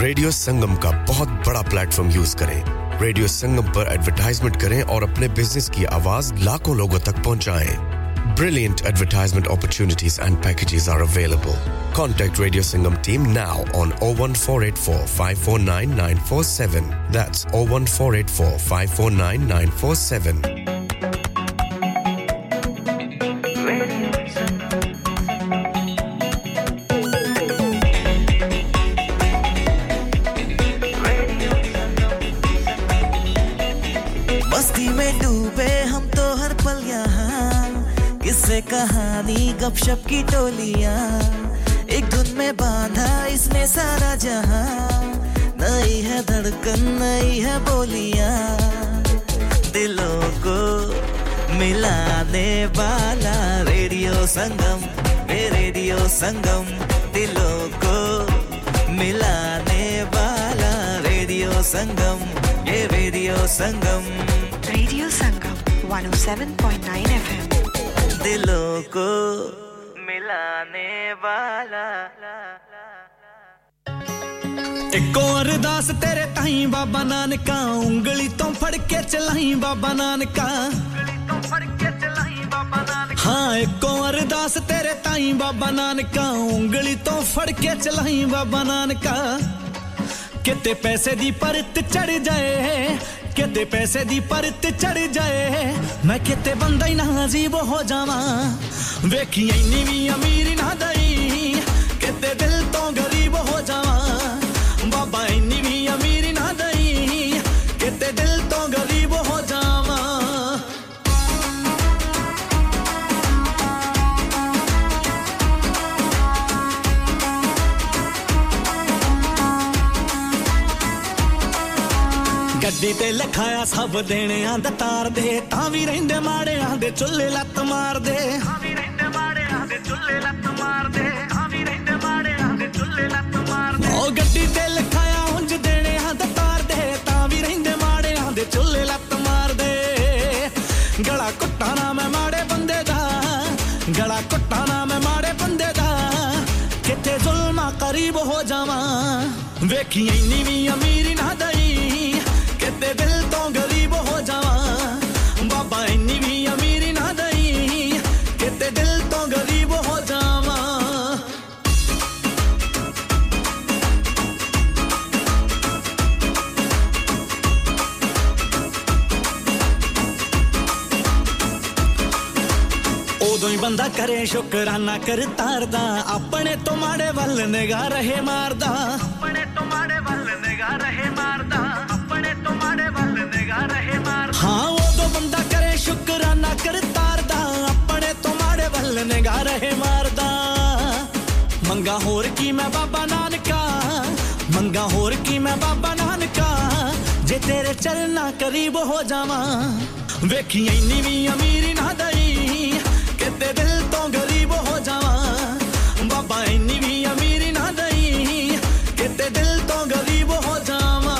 रेडियो संगम का बहुत बड़ा प्लेटफार्म यूज करें रेडियो संगम पर एडवर्टाइजमेंट करें और अपने बिजनेस की आवाज लाखों लोगों तक पहुंचाएं Brilliant advertisement opportunities and packages are available. Contact Radio Sangam team now on 01484 549 947. That's 01484 549 947. गपशप की टोलियां एक धुन में बांधा इसने सारा जहां नई है धड़कन नई है बोलियां दिलों को मिलाने वाला रेडियो संगम दिलों को मिलाने वाला रेडियो संगम 107.9 FM दिलों को मिलाने वाला एक और दास तेरे ताईं बाबा नानका उंगली तो फड़ के चलाई बाबा नानका हां एक और दास तेरे ताईं बाबा नानका उंगली तो फड़ के चलाई बाबा नानका कितने पैसे दी परत चढ़ जाए कितने पैसे दी परत चढ़ जाए मैं कितने बंदा ही ना अजीब हो जावा वेखी इन्नी भी अमीर ना दई कितने दिल तो गरीब हो जावा बाबा इन्नी भी अमीर ना दई कितने दिल तो गरीब हो जावा ਗੱਡੀ ਤੇ ਲਖਾਇਆ ਸਭ ਦੇਣਿਆਂ ਦਾ ਤਾਰ ਦੇ ਤਾਂ ਵੀ ਰਹਿੰਦੇ ਮਾੜਿਆਂ ਦੇ ਚੁੱਲੇ ਲੱਤ ਮਾਰਦੇ ਹਾਂ ਵੀ ਰਹਿੰਦੇ ਮਾੜਿਆਂ ਦੇ ਚੁੱਲੇ ਲੱਤ ਮਾਰਦੇ ਹਾਂ ਵੀ ਰਹਿੰਦੇ ਮਾੜਿਆਂ ਦੇ ਚੁੱਲੇ ਲੱਤ ਮਾਰਦੇ ਉਹ ਗੱਡੀ ਤੇ ਲਖਾਇਆ ਉਂਝ ਦੇਣਿਆਂ ਦਾ ਤਾਰ ਦੇ ਤਾਂ ਵੀ ਰਹਿੰਦੇ ਮਾੜਿਆਂ ਦੇ ਚੁੱਲੇ ਲੱਤ ਮਾਰਦੇ ਗਲਾ ਕੁੱਟਾਂ ਨਾ ਮੈਂ ਮਾੜੇ ਬੰਦੇ ਦਾ ਗਲਾ ਕੁੱਟਾਂ ਨਾ ਮੈਂ ਮਾੜੇ ਬੰਦੇ ਦਾ ਕਿਤੇ ਜ਼ੁਲਮਾਂ ਕਰੀਬ ਹੋ ਜਾਵਾਂ ਵੇਖੀ ਇੰਨੀ ਵੀ ਅਮੀਰੀ ਨਾ ਦਈ ते दिल तो गरीब हो जावा बाबा इन्नी भी अमीरी ना दई कि ते दिल तो गरीब हो जावा उदों ही बंदा करे शुक्राना कर तारदा अपने तो माड़े वल निगाह रहे मारदा अपने तो माड़े वल निगाह रहे मारदा हाँ वो तो बंदा करे शुक्राना कर तारदा अपने तो माड़े वल निगाह रहे मारदा मंगा होर की मैं बाबा नानका मंगा होर की मैं बाबा नानका जे तेरे चरना करीब हो जावा वेखी इन्नी भी अमीरी ना दई कि ते दिल तो गरीब हो जावा बाबा इन्नी भी अमीरी ना दई कि ते दिल तो गरीब हो जावा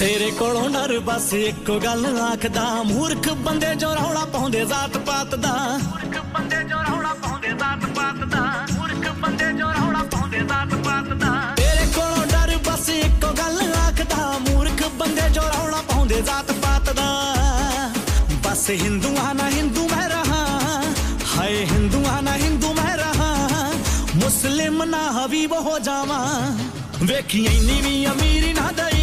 तेरे कोलों डर बस एक गल आखदा मूर्ख बंदे जो रौला पाउंदे जात पात दा मूर्ख बंदे जो रौला पाउंदे जात पात दा मूर्ख बंदे जो रौला पाउंदे जात पात दा तेरे कोलों डर बस एक गल आखदा मूर्ख बंदे जो रौला पाउंदे जात पात दा बस हिंदुआ ना हिंदू मैं रहा हाय हिंदुआ ना हिंदू मैं रहा मुस्लिम ना हबीब हो जावा वेखी इन्नी भी अमीरी ना दई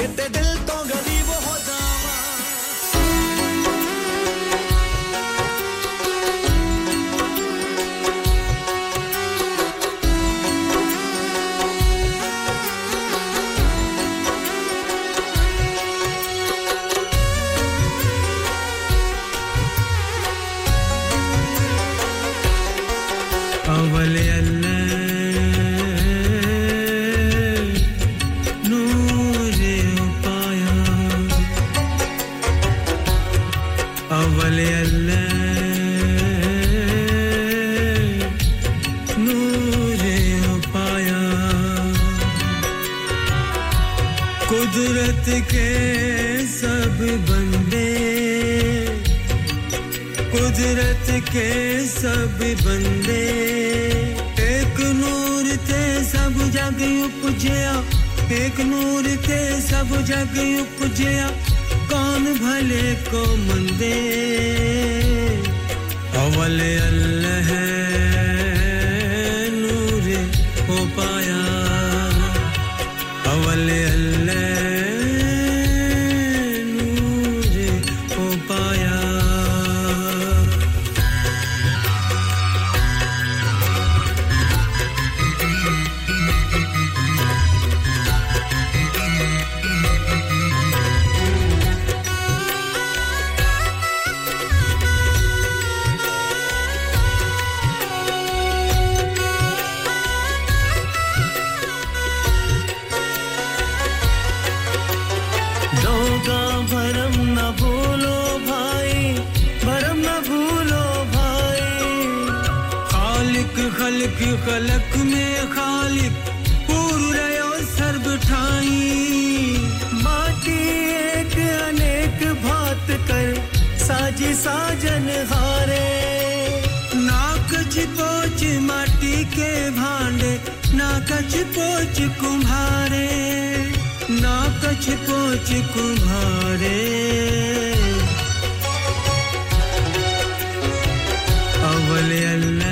कि ते दिल तो गरीब हो जावा कुदरत के सब बंदे कुदरत के सब बंदे एक नूर ते सब जग उपजया एक नूर ते सब जग उपजया कौन भले को मंदे अवल अल्लाह नूर हो पाया अवल खलक में खालिक पूर रयो सर्ब ठाई माटी एक अनेक भात कर साजी साजन हारे नाक चिपोच माटी के भांडे नाक चिपोच कुम्हारे नाक चिपोच कुम्हारे अवल अल्लाह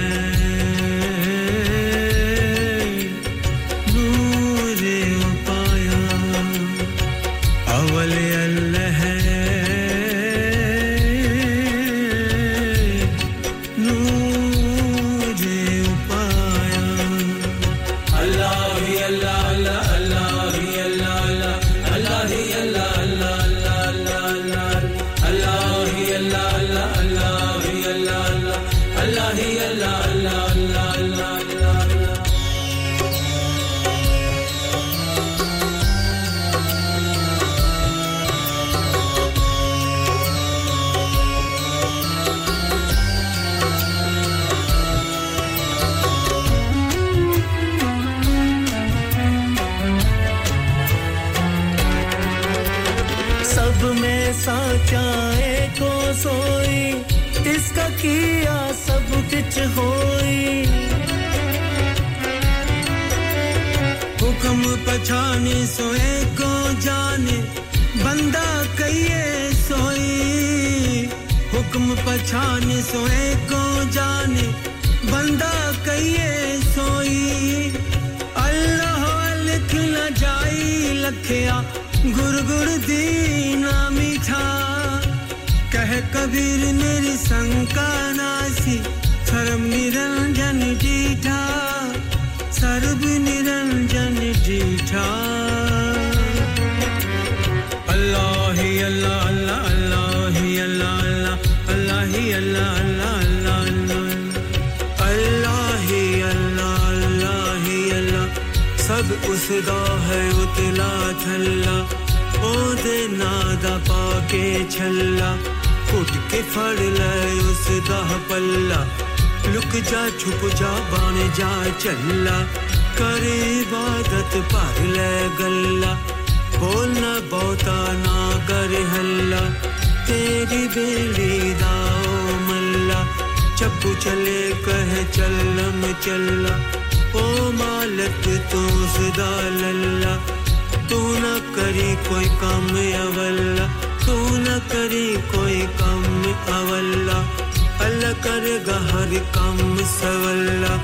किया सब कुछ होई हुक्म पछाने सोए को जाने बंदा कहिए सोई हुक्म पछाने सोए को जाने बंदा कहिए सोई अल्लाह लिख ना जाई लखया गुर गुर दीना मीठा कह कबीर मेरी शंका नासी सर्व निरंजन जीठा सर्व निरंजन जीठा अल्लाह ही अल्लाह अल्लाह अल्लाह ही अल्लाह अल्लाह अल्लाह ही अल्लाह अल्लाह अल्लाह अल्लाह ही अल्लाह अल्लाह ही अल्लाह सब उसदा है उतला छल्ला ओ दे नादा पाके छल्ला उठ के फड़ ले उस दाह पल्ला लुक जा छुप जा बाने जा चल्ला कर इबादत पर ले गल्ला बोलना बहुता ना कर हल्ला तेरी बेड़ी दाओ मल्ला चप्पू चले कह चलम चल्ला ओ मालिक तू सदा लल्ला तू ना करी कोई काम अवल्ला तू न करी कोई काम अवल्ला अल्लाह करेगा हर काम सवल्ला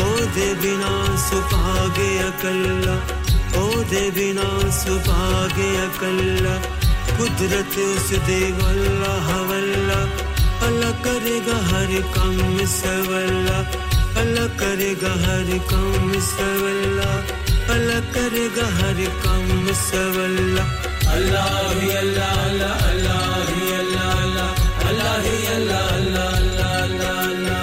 ओ दे बिना सुभागे अकल्ला ओ दे बिना सुभागे अकल्ला कुदरत उस दे वल्ला हवल्ला अल्लाह करेगा हर काम सवल्ला अल्लाह करेगा हर काम सवल्ला अल्लाह करेगा हर काम सवल्ला Allah hi Allah Allah Allah hi Allah Allah Allah hi Allah Allah Allah Allah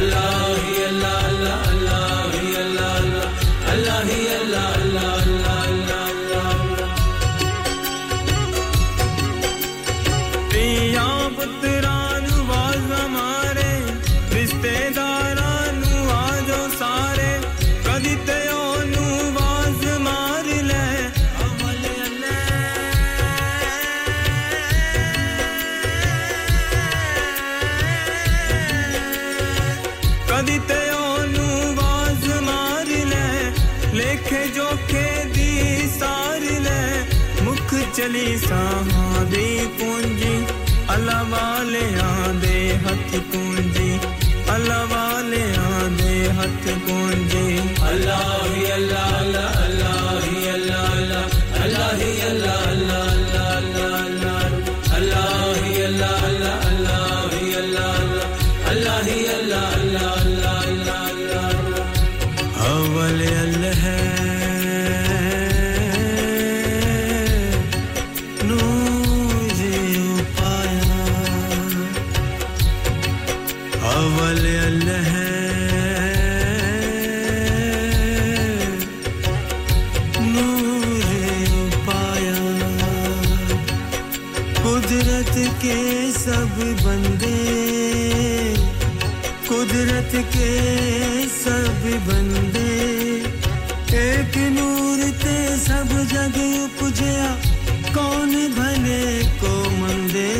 Allah Allah hi Allah Allah Allah hi Allah Allah Allah hi Allah Allah Allah Allah piya putran waaz hamare rishtedaran nu aajo sare kaditeyon nu waaz maar le awale ਦੀ ਸਾਹਾਂ ਦੀ ਪੂੰਜੀ ਅੱਲਾ ਵਾਲਿਆਂ ਦੇ ਹੱਥ ਪੂੰਜੀ ਅੱਲਾ ਵਾਲਿਆਂ ਦੇ ਹੱਥ ਪੂੰਜੀ ਅੱਲਾ ਹੀ ਅੱਲਾ ਅੱਲਾ ਅੱਲਾ ਹੀ ਅੱਲਾ ਅੱਲਾ ਅੱਲਾ ਹੀ ਅੱਲਾ ਅੱਲਾ के सब बंदे एक नूर ते सब जग उपजया कौन भले को मंदे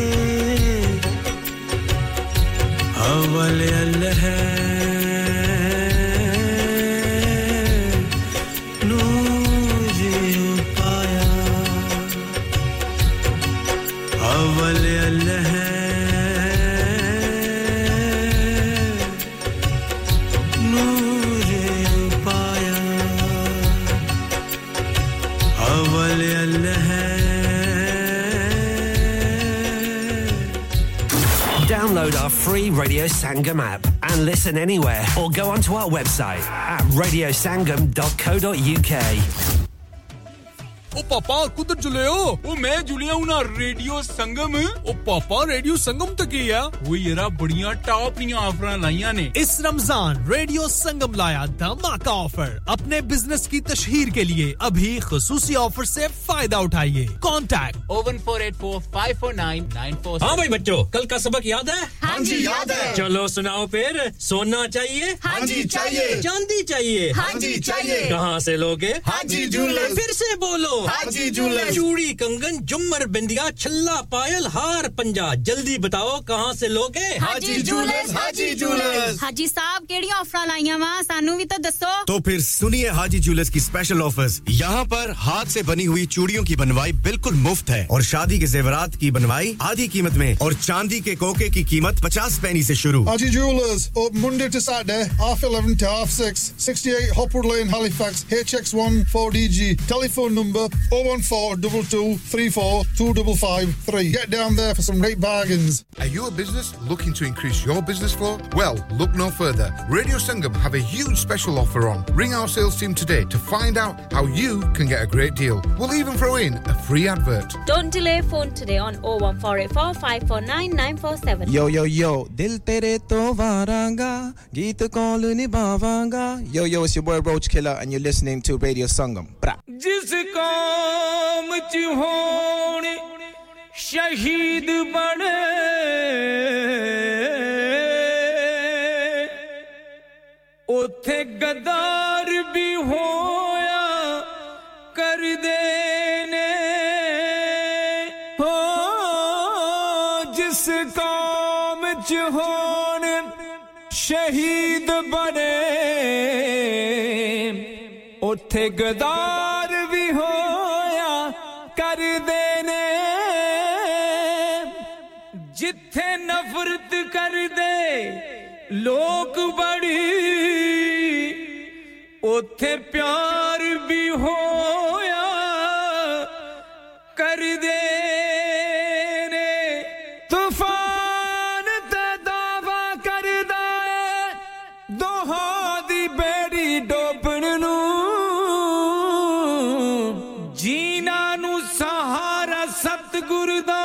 अव्वल अल्लाह है नूर पाया अव्वल अल्लाह Download our free Radio Sangam app and listen anywhere or go onto our website at radiosangam.co.uk. Oh, Papa, kudhar jule ho? Oh, main julia hu na Radio Sangam. Oh, Papa, Radio Sangam tak hi hai. Oh, yara badhiya top niya offers laiyan ne. Is Ramzan Radio Sangam laya dhamaka offer. Apne business ki tashheer ke liye abhi khususi offer se fayda uthaiye. Contact 01484549947. हाँ भाई बच्चों, कल का सबक याद है? हाँ जी याद है. चलो सुनाओ फिर. सोना चाहिए? हाँ जी चाहिए. चांदी चाहिए? हाँ जी चाहिए. कहाँ से लोगे? हाजी जूलर्स. फिर से बोलो. हाजी जूलर्स चूड़ी कंगन झुमर बिंदिया छल्ला पायल हार पंजा जल्दी बताओ कहां से लोगे हाजी जूलर्स हाजी जूलर्स हाजी साहब केडी ऑफर लाईया वा सानू भी तो दसो तो फिर सुनिए हाजी जूलर्स की स्पेशल ऑफर्स यहां पर हाथ से बनी हुई चूड़ियों की बनवाई बिल्कुल मुफ्त है और शादी के जेवरात की बनवाई आधी कीमत में और चांदी के कोके की कीमत 50 पैसे से शुरू Haji jewellers open Monday to Saturday half 11 to half 6 68 Hopwood Lane Halifax HX1 4DG telephone number 01422342553. Get down there for some great bargains. Are you a business looking to increase your business flow? Well, look no further. Radio Sangam have a huge special offer on. Ring our sales team today to find out how you can get a great deal. We'll even throw in a free advert. Don't delay. Phone today on 01484549947. Yo, yo, yo. Dil tere to varanga. Geet kaal ni bhavanga. Yo, yo, it's your boy Roach Killer and you're listening to Radio Sangam. Bra. قوم چ ہون شہید بنے اوتھے غدار بھی ہویا کر دے نے ہو جس قوم چ ہون شہید بنے اوتھے غدار नफरत कर दे लोग बड़ी ओथे प्यार भी होया कर दे तूफान ते दावा कर दे दोहा दी बेड़ी डोबण नु जीना नु सहारा सतगुरु दा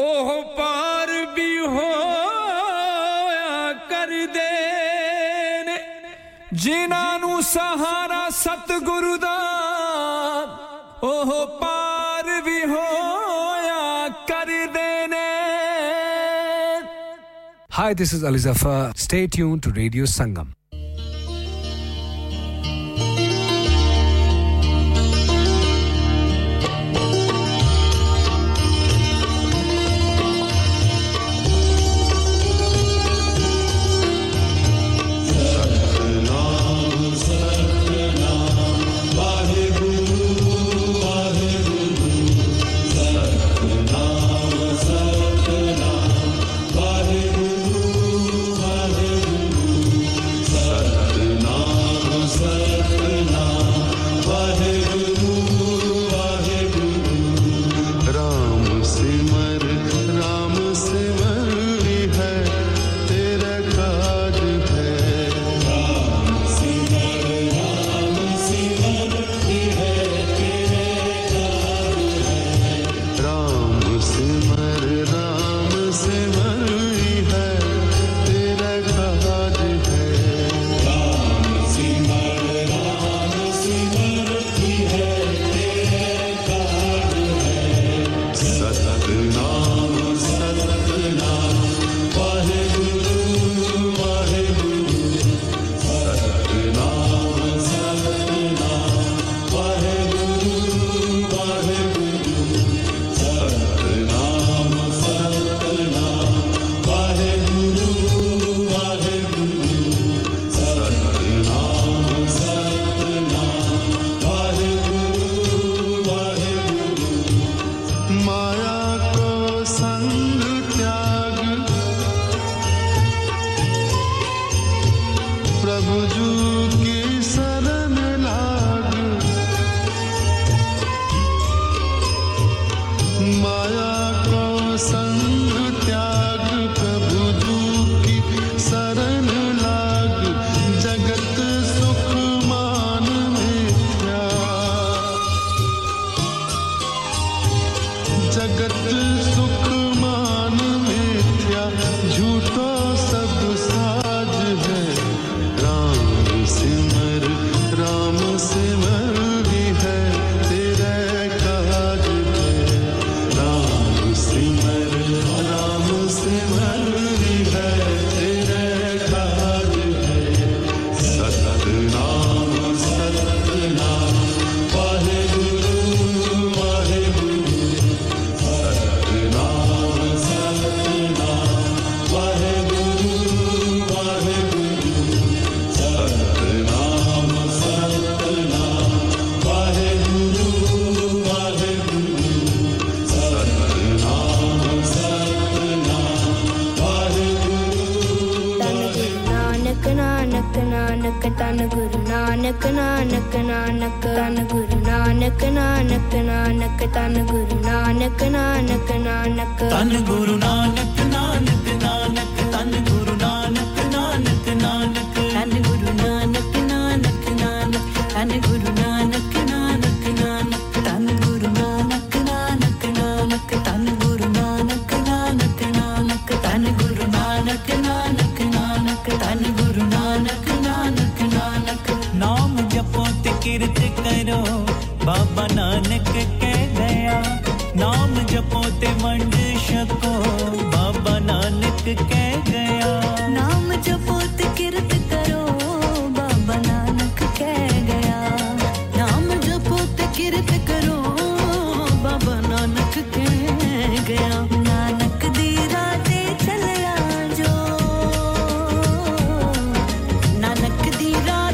Oh, par bhi hoya kar den jinan nu sahara satguru da oh par bhi hoya kar den Hi, this is Ali Zafar. Stay tuned to Radio Sangam. tan guru nanak nanak nanak tan guru nanak nanak nanak tan guru nanak nanak nanak tan guru nanak nanak nanak tan guru nanak nanak nanak tan guru nanak nanak nanak tan guru nanak nanak nanak tan guru nanak nanak nanak tan guru nanak nanak nanak tan guru nanak nanak nanak tan guru nanak नाम जपो ते कीर्त करो बाबा नानक कह गया नाम जपो ते वंड शको बाबा नानक कह गया नाम जपो ते कीर्त करो बाबा नानक कह गया नाम जपो ते कीर्त करो बाबा नानक कह गया नानक दी राह ते चलया जो नानक दी राह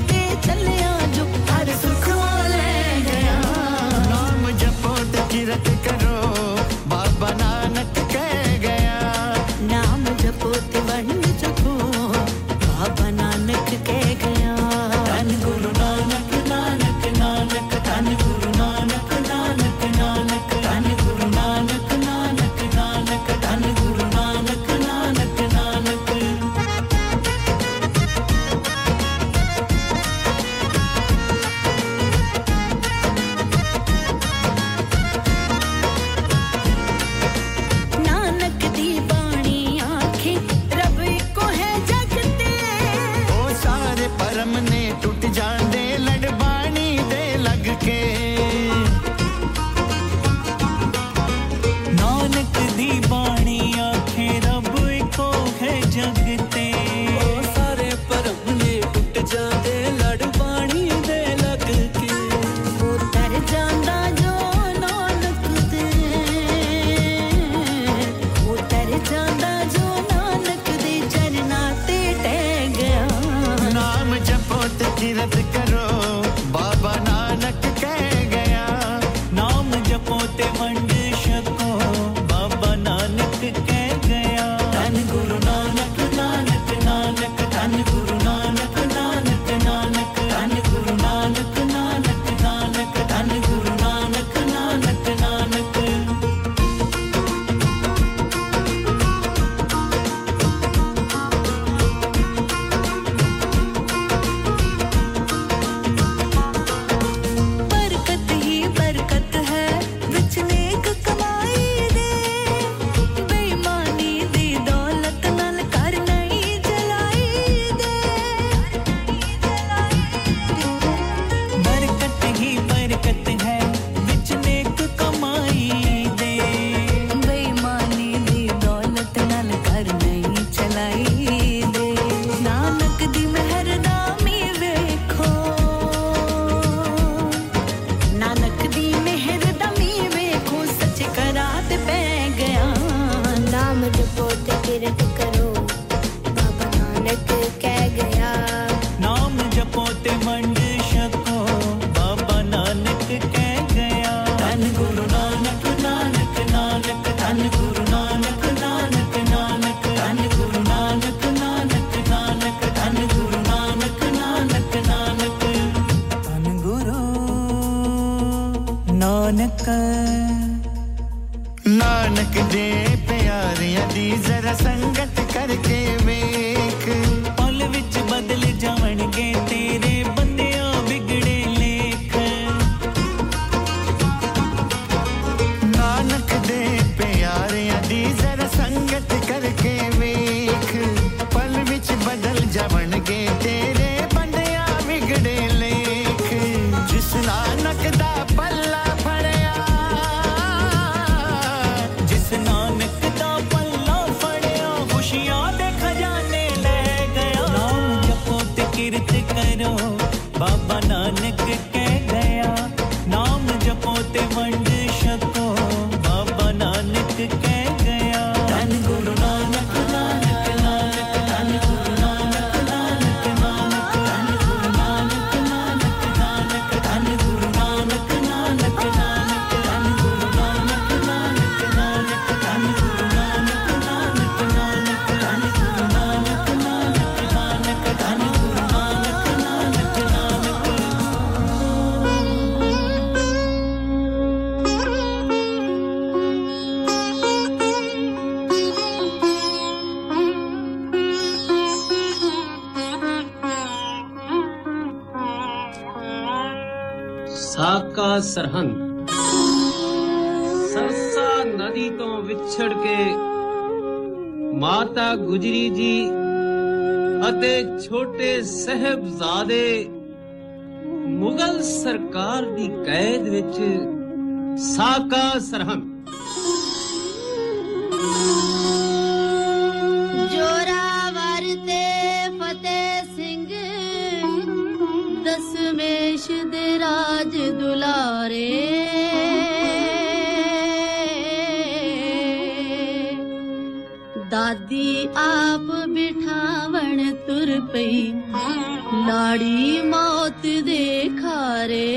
nanak de pyariyan di zara sangat ਸਾਕਾ ਸਰਹੰਦ ਸਰਸਾ ਨਦੀ ਤੋਂ ਵਿਛੜ ਕੇ ਮਾਤਾ ਗੁਜਰੀ ਜੀ ਅਤੇ ਛੋਟੇ ਸਹਿਬਜ਼ਾਦੇ ਮੁਗਲ ਸਰਕਾਰ ਦੀ ਕੈਦ ਵਿੱਚ ਸਾਕਾ ਸਰਹੰਦ राज दुलारे दादी आप बिठावण तुर पई लाड़ी मौत देखा रे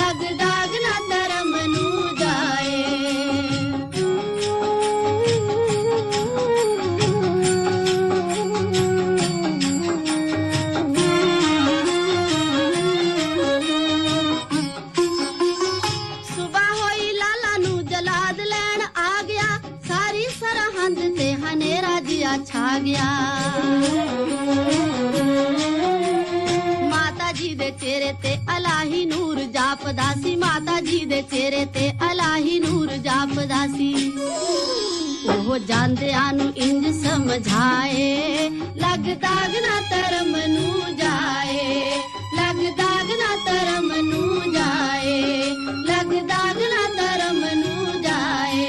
लग दाग ना तरम नू जाए छा गया माता जी दे चेहरे ते अलाही नूर जापदा सी माता जी दे चेहरे ते अलाही नूर जापदा सी ओह वो जानते आनु इंज समझाए लग दाग ना तरम नू जाए लग दाग ना तरम नू जाए लग दाग ना तरम नू जाए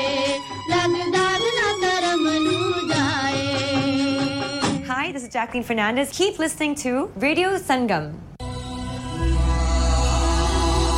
लग दाग ना तरम नू जाए Hi, this is Jacqueline Fernandez. Keep listening to Radio Sangam.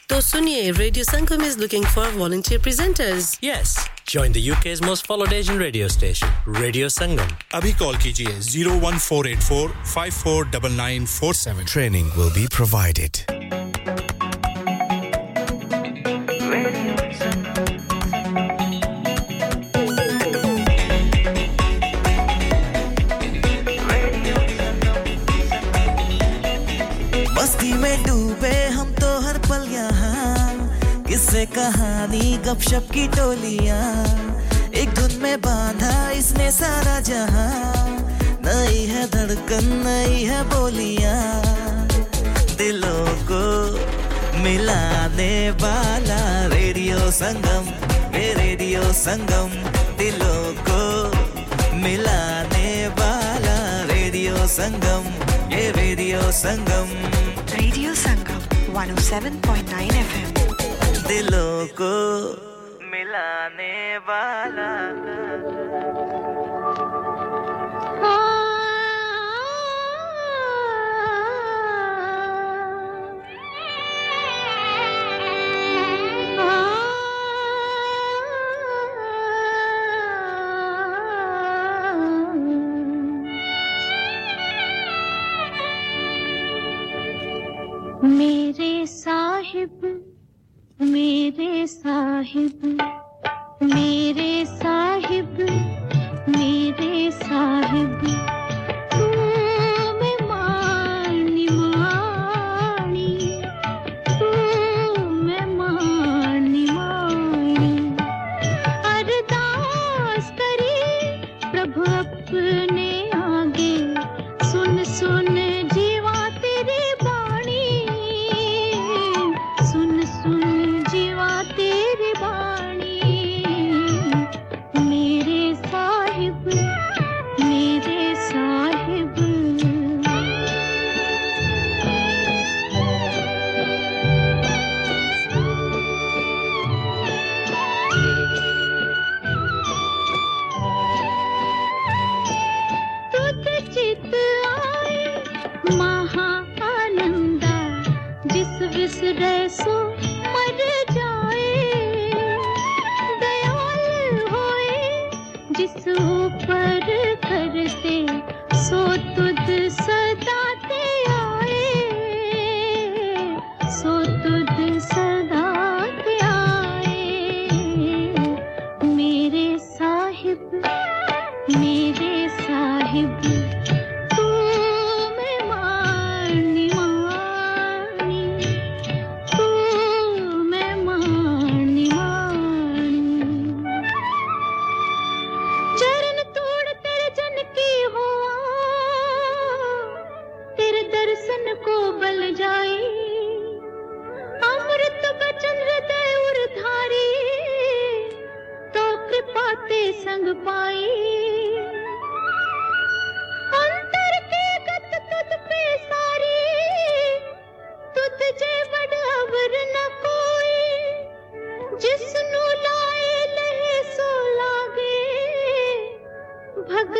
तो सुनिए radio Sangam is looking for volunteer presenters. Yes, join the UK's most followed Asian radio station, Radio Sangam. Abhi call kijiye 01484 549947. Training will be provided. से कहानी गपशप की टोलियां एक धुन में बांधा इसने सारा जहां नई है धड़कन नई है बोलियां दिलों को मिलाने वाला रेडियो संगम दिलों को मिलाने वाला रेडियो संगम 107.9 FM दिलों को मिलाने वाला मेरे साहिब मेरे साहिब मेरे साहिब तू मैं मानी मानी तू मैं मानी मानी अरदास करे प्रभु अपने आगे सुन सुन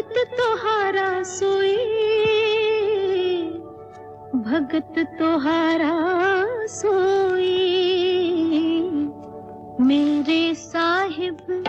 भगत तोहारा सोए, भगत तोहारा सोए, मेरे साहिब तू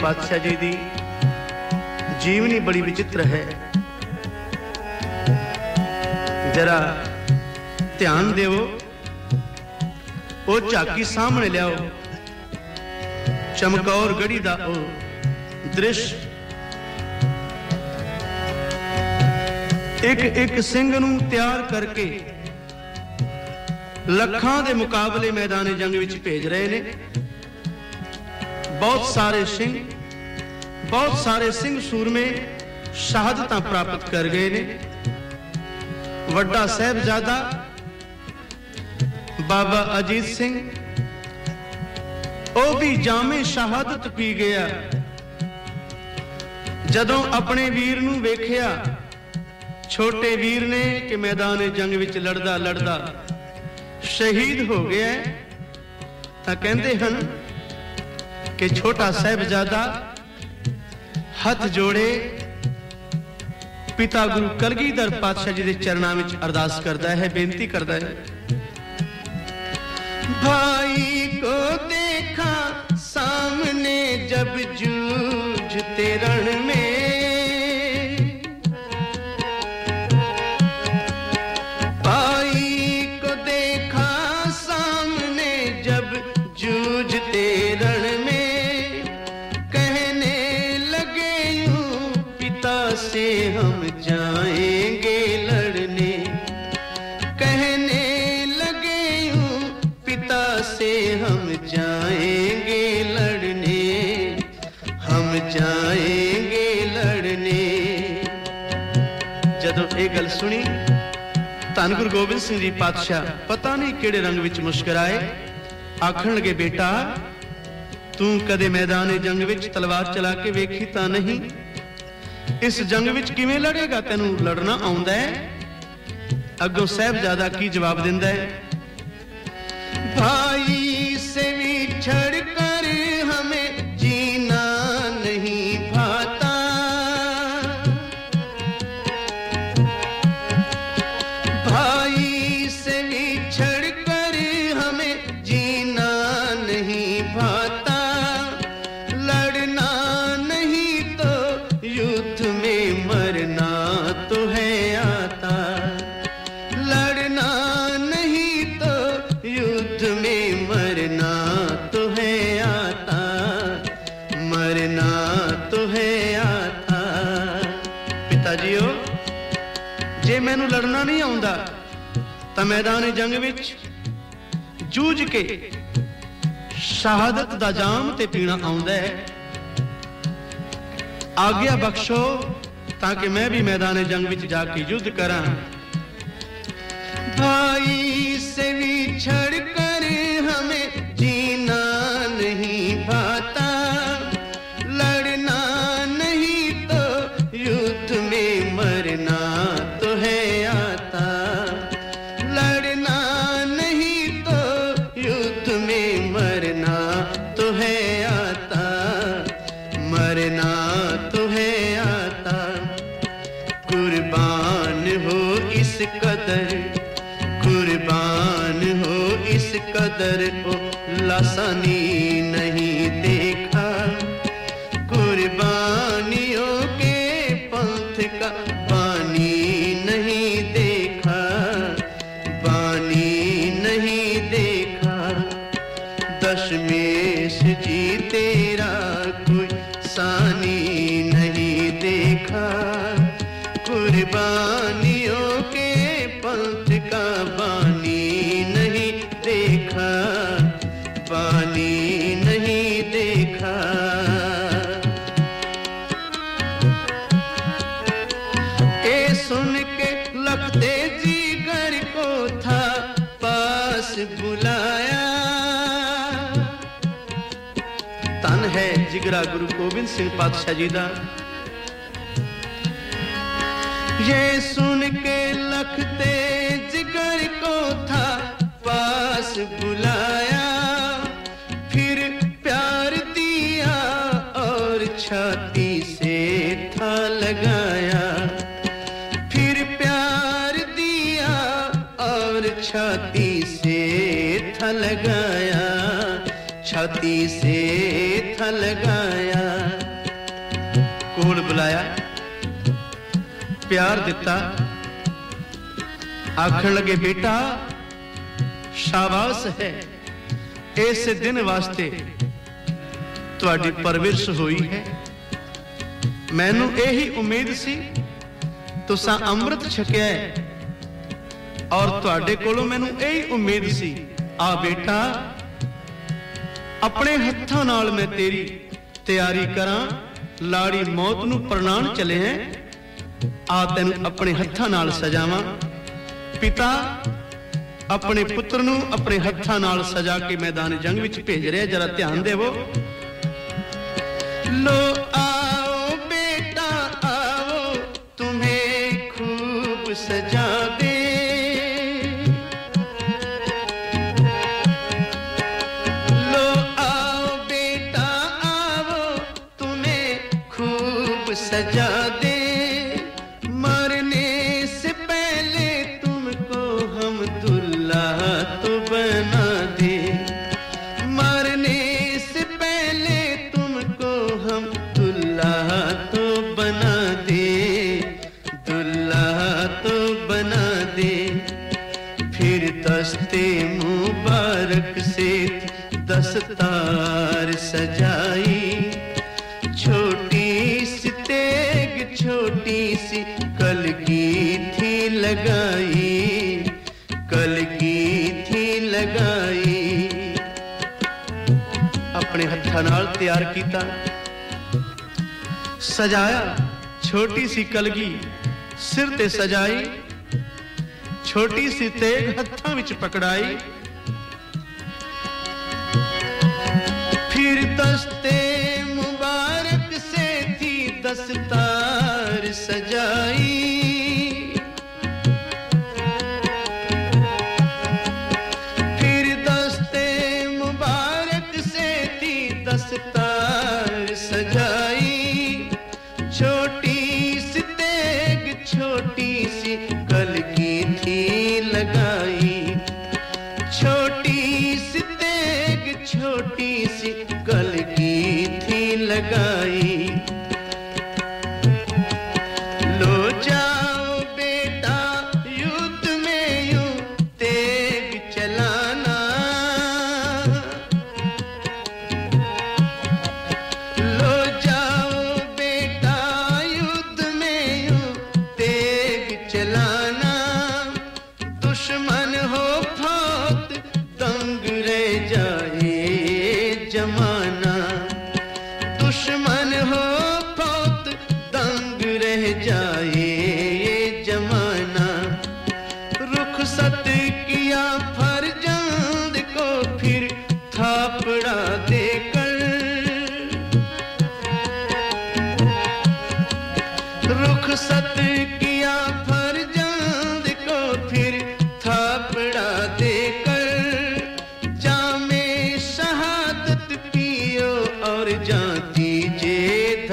पातशाह जी दी जीवनी बड़ी विचित्र है जरा ध्यान देवो ओ झाकी सामने लियाओ चमकौर गढ़ी दा ओ दृश्य एक एक सिंह नूं तैयार करके लखां दे मुकाबले मैदान जंग विच भेज रहे ने बहुत सारे सिंह सूरमे शहादतां प्राप्त कर गए ने वड्डा साहिबजादा बाबा अजीत सिंह ओ भी जामे शहादत पी गया जदों अपने वीर नु वेखिया छोटे वीर ने कि मैदान जंग विच लड़दा लड़दा शहीद हो गया ता कहंदे हन कि छोटा साहिबजादा हाथ जोड़े पिता गुरु कलगीधर पातशाह जी दे चरणां विच अरदास करता है बेनती करता है भाई को देखा सामने जब जूझते रण में भाई को देखा सामने जब जूझते रण से हम जाएंगे लड़ने कहने लगे हूँ पिता से हम जाएंगे लड़ने हम जाएंगे लड़ने जदों ये गल सुनी धन गुरु गोबिंद सिंह जी पातशाह पता नहीं केड़े रंग विच मुस्कुराए आखण लगे बेटा तू कदे मैदान जंग विच तलवार चला के वेखी तां नहीं इस जंग विच किवें लड़ेगा तैनूं लड़ना आउंदा है अग्गों साहिबजादा की जवाब दिंदा है भाई से विछड़ कर हमें जीना नहीं भाता भाई से विछड़ कर हमें जीना नहीं भाता लड़ना नहीं आउंदा ता मैदान जंग विच जूझ के शहादत दा जाम ते पीना आउंदा है आज्ञा बख्शो ताकि मैं भी मैदान जंग विच जाके युद्ध करा भाई से विछड़ कर हमें जीना नहीं भाता लड़ना नहीं तो युद्ध में मरना कुर्बान हो इस कदर ओ लासानी नहीं देखा कुर्बानियों के पंथ का पानी नहीं देखा पानी नहीं देखा दशमेश जी तेरा कोई सानी नहीं देखा कुर्बानियों के पंथ का पानी नहीं देखा पानी नहीं देखा ए सुन के लगते जिगर को था पास बुलाया तन है जिगरा गुरु गोबिंद सिंह पातशाह जी दा ये सुन के लखते जिगर को था पास बुलाया फिर प्यार दिया और छाती से था लगाया फिर प्यार दिया और छाती से था लगाया छाती से था लगाया कौन बुलाया प्यार दिता आखण लगे बेटा शाबाश है इस दिन वास्ते तुहाडी परवरिश होई है मैनू यही उम्मीद सी तुसां अमृत छकिया है और तुहाडे कोलों मैनू यही उम्मीद सी आ बेटा अपने हत्थां नाल मैं तेरी तैयारी करां लाड़ी मौत नू प्रणाण चले हैं आ तेन अपने हत्था नाल सजावा पिता अपने पुत्र नु अपने हत्था नाल सजा के मैदान जंग विच भेज रहे जरा ध्यान देवो लो आओ बेटा आओ तुम्हें खूब सजा दे लो आओ बेटा आओ तुम्हें खूब सजा दे दस्तार सजाई छोटी सी तेग छोटी सी कल की थी लगाई कल की थी लगाई अपने हत्था नाल तैयार कीता सजाया छोटी सी कलगी सिर ते सजाई छोटी सी तेग हत्था विच पकड़ाई फिर दस्ते मुबारक से थी दस्तार सजाई फिर दस्ते मुबारक से थी दस्तार सजाई छोटी सी तेग छोटी सी कल की थी लगाई छोटी सी कल की थी लगाई लो जाओ बेटा युद्ध में यूं तेग चलाना लो जाओ बेटा युद्ध में यूं तेग चलाना दुश्मन हो बहुत तंग रह जाए जमाना दुश्मन हो बहुत दंग रह जाए ये जमाना रुखसत किया फरजंद को फिर थापड़ा देकर रुखसत किया फरजंद को फिर थापड़ा देकर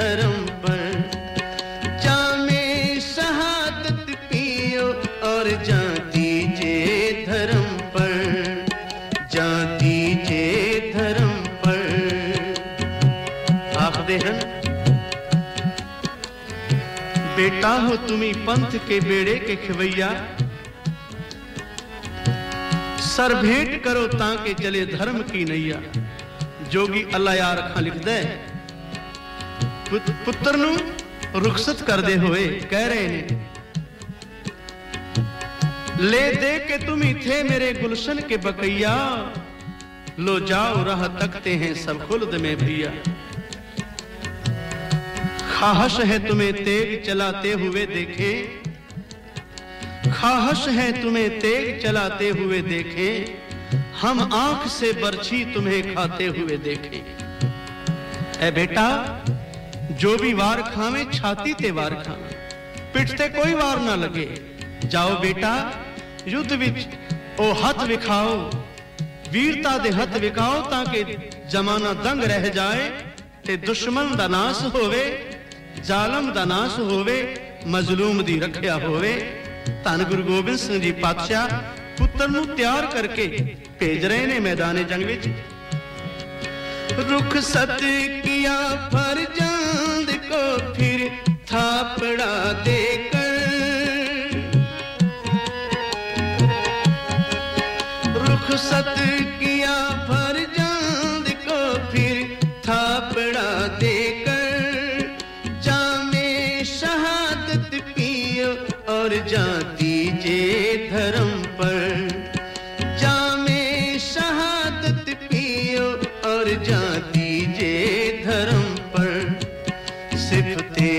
धर्म पर जामे शहादत पियो और जाती जे धर्म पर जाती जे धर्म पर आखदे हैं बेटा हो तुम्ही पंथ के बेड़े के खवैया सर भेंट करो ताके चले धर्म की नैया जोगी अल्लाह यार खां लिख दे पुत्र नू रुखसत करदे होए कह रहे ने ले दे के तुम ही थे मेरे गुलशन के बकैया लो जाओ राह तकते हैं सब खुल्द में भैया ख्वाहिश है तुम्हें तेग चलाते हुए देखे ख्वाहिश है तुम्हें तेग चलाते हुए देखे हम आंख से बरछी तुम्हें खाते हुए देखे ए बेटा जो भी वार खावे छाती ते वार खावे पिट ते कोई वार ना लगे जाओ बेटा युद्ध विच ओ हथ विखाओ वीरता दे हथ विखाओ ताकि जमाना दंग रह जाए ते दुश्मन दा नाश होवे जालम दा नाश होवे मजलूम दी रखया होवे धन गुरु गोबिंद सिंह जी पातशाह पुत्र नु तैयार करके भेज रहे ने मैदान जंग विच रुखसत किया फरजंद को फिर थापड़ा देकर रुखसत किया फरजंद को फिर थापड़ा देकर जामे शहादत पियो और जाती जे धर्म पर जाती जे धर्म पर सिफते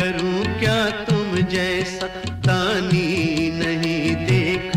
करूं क्या तुम जैसा तानी नहीं देख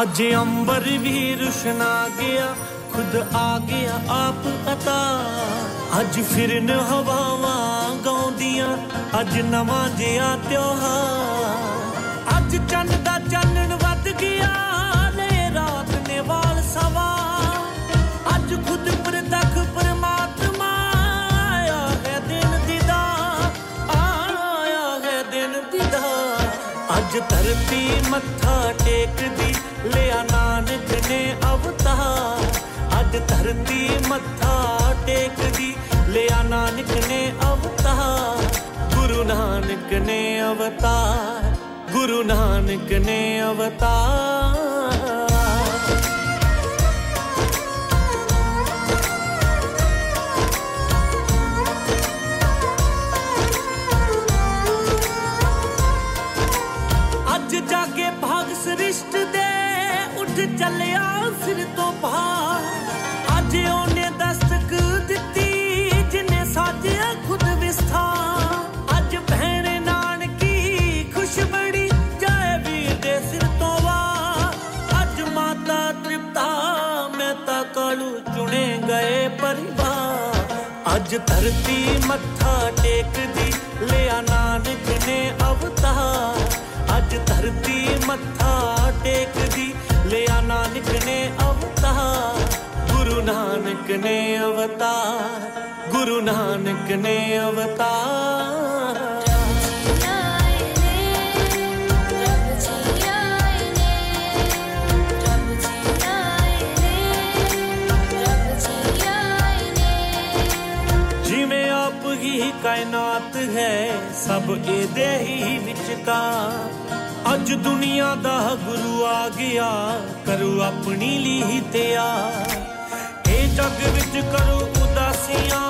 आज अंबर भी रुशन आ गया खुद आ गया आप अता आज फिर न हवावां गाउंदियां आज नवा जिया त्योहार आज चंद दा चनन वध गया ले रात ने वाल सवा आज खुद प्रतख परमात्मा आया है दिन दीदा आया है दिन दीदा आज धरती मत्था टेक दी ले नानक ने अवतार आज धरती मत्था टेक दी ले नानक ने अवतार गुरु नानक ने अवतार गुरु नानक ने अवतार आज जागे भाग सृष्ट दे चलिया सिर तो भार आज ओने दस्तक दिती जिने साजिया खुद विस्थार आज भैणे नानकी खुश बड़ी जाए वीर दे सिर तो वार आज माता तृप्ता मेहता कालू चुने गए परिवार आज धरती मत्था टेक दी ले नानक ने अवतार आज धरती मत्था टेक दी ले नानक ने अवतार गुरु नानक ने अवतार जिमें आप ही कायनात है सब एदे ही विचकार आज दुनिया दा गुरु आ गया करो अपनी लीह तैयार ए जग विच करो उदासियां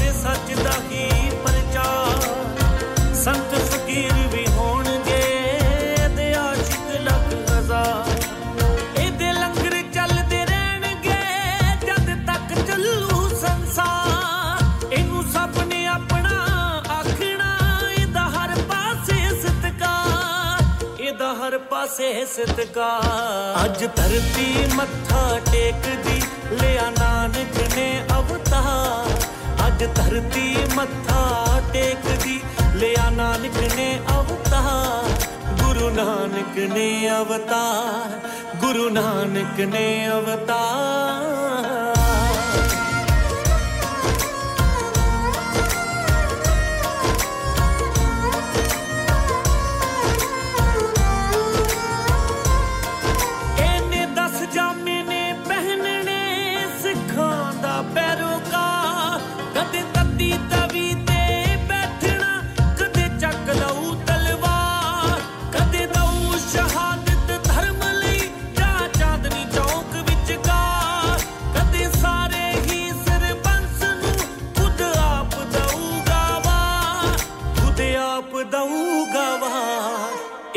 ते सच दा ही प्रचार संत फकीर भी होणगे ते आशिक लख हजार ए दे लंगर चलदे रहणगे जद तक चलू संसार इनु सब ने अपना आखना इदा हर पासे सतकार हर पासे सत्कार आज धरती मत्था टेक दी ले नानक ने अवतार आज धरती मत्था टेक दी ले नानक ने अवतार गुरु नानक ने अवतार गुरु नानक ने अवतार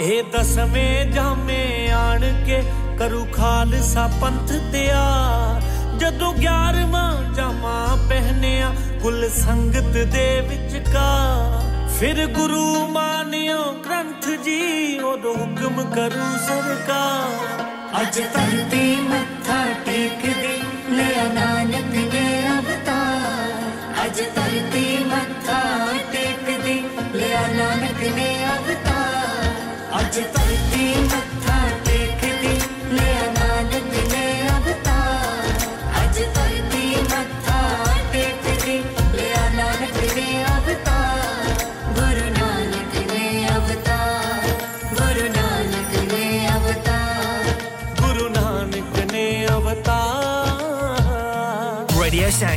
ए दसवें जामे आन के करू खालसा पंथ तैयार जदों 11वां जामा पहनिया कुल संगत दे विचका फिर गुरु मानियो ग्रंथ जी ओदो हुक्म करू सरकार आज धरती मत्था टेक दी ले नानक ने अवतार आज धरती मत्था टेक दी ले नानक ने अवतार आज धरती मत्था टेक दी ले नानक ने अवतार आज धरती मत्था टेक दी ले नानक ने अवतार गुरु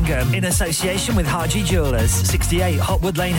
Sangam in association with Haji Jewellers, 68 Hotwood Lane.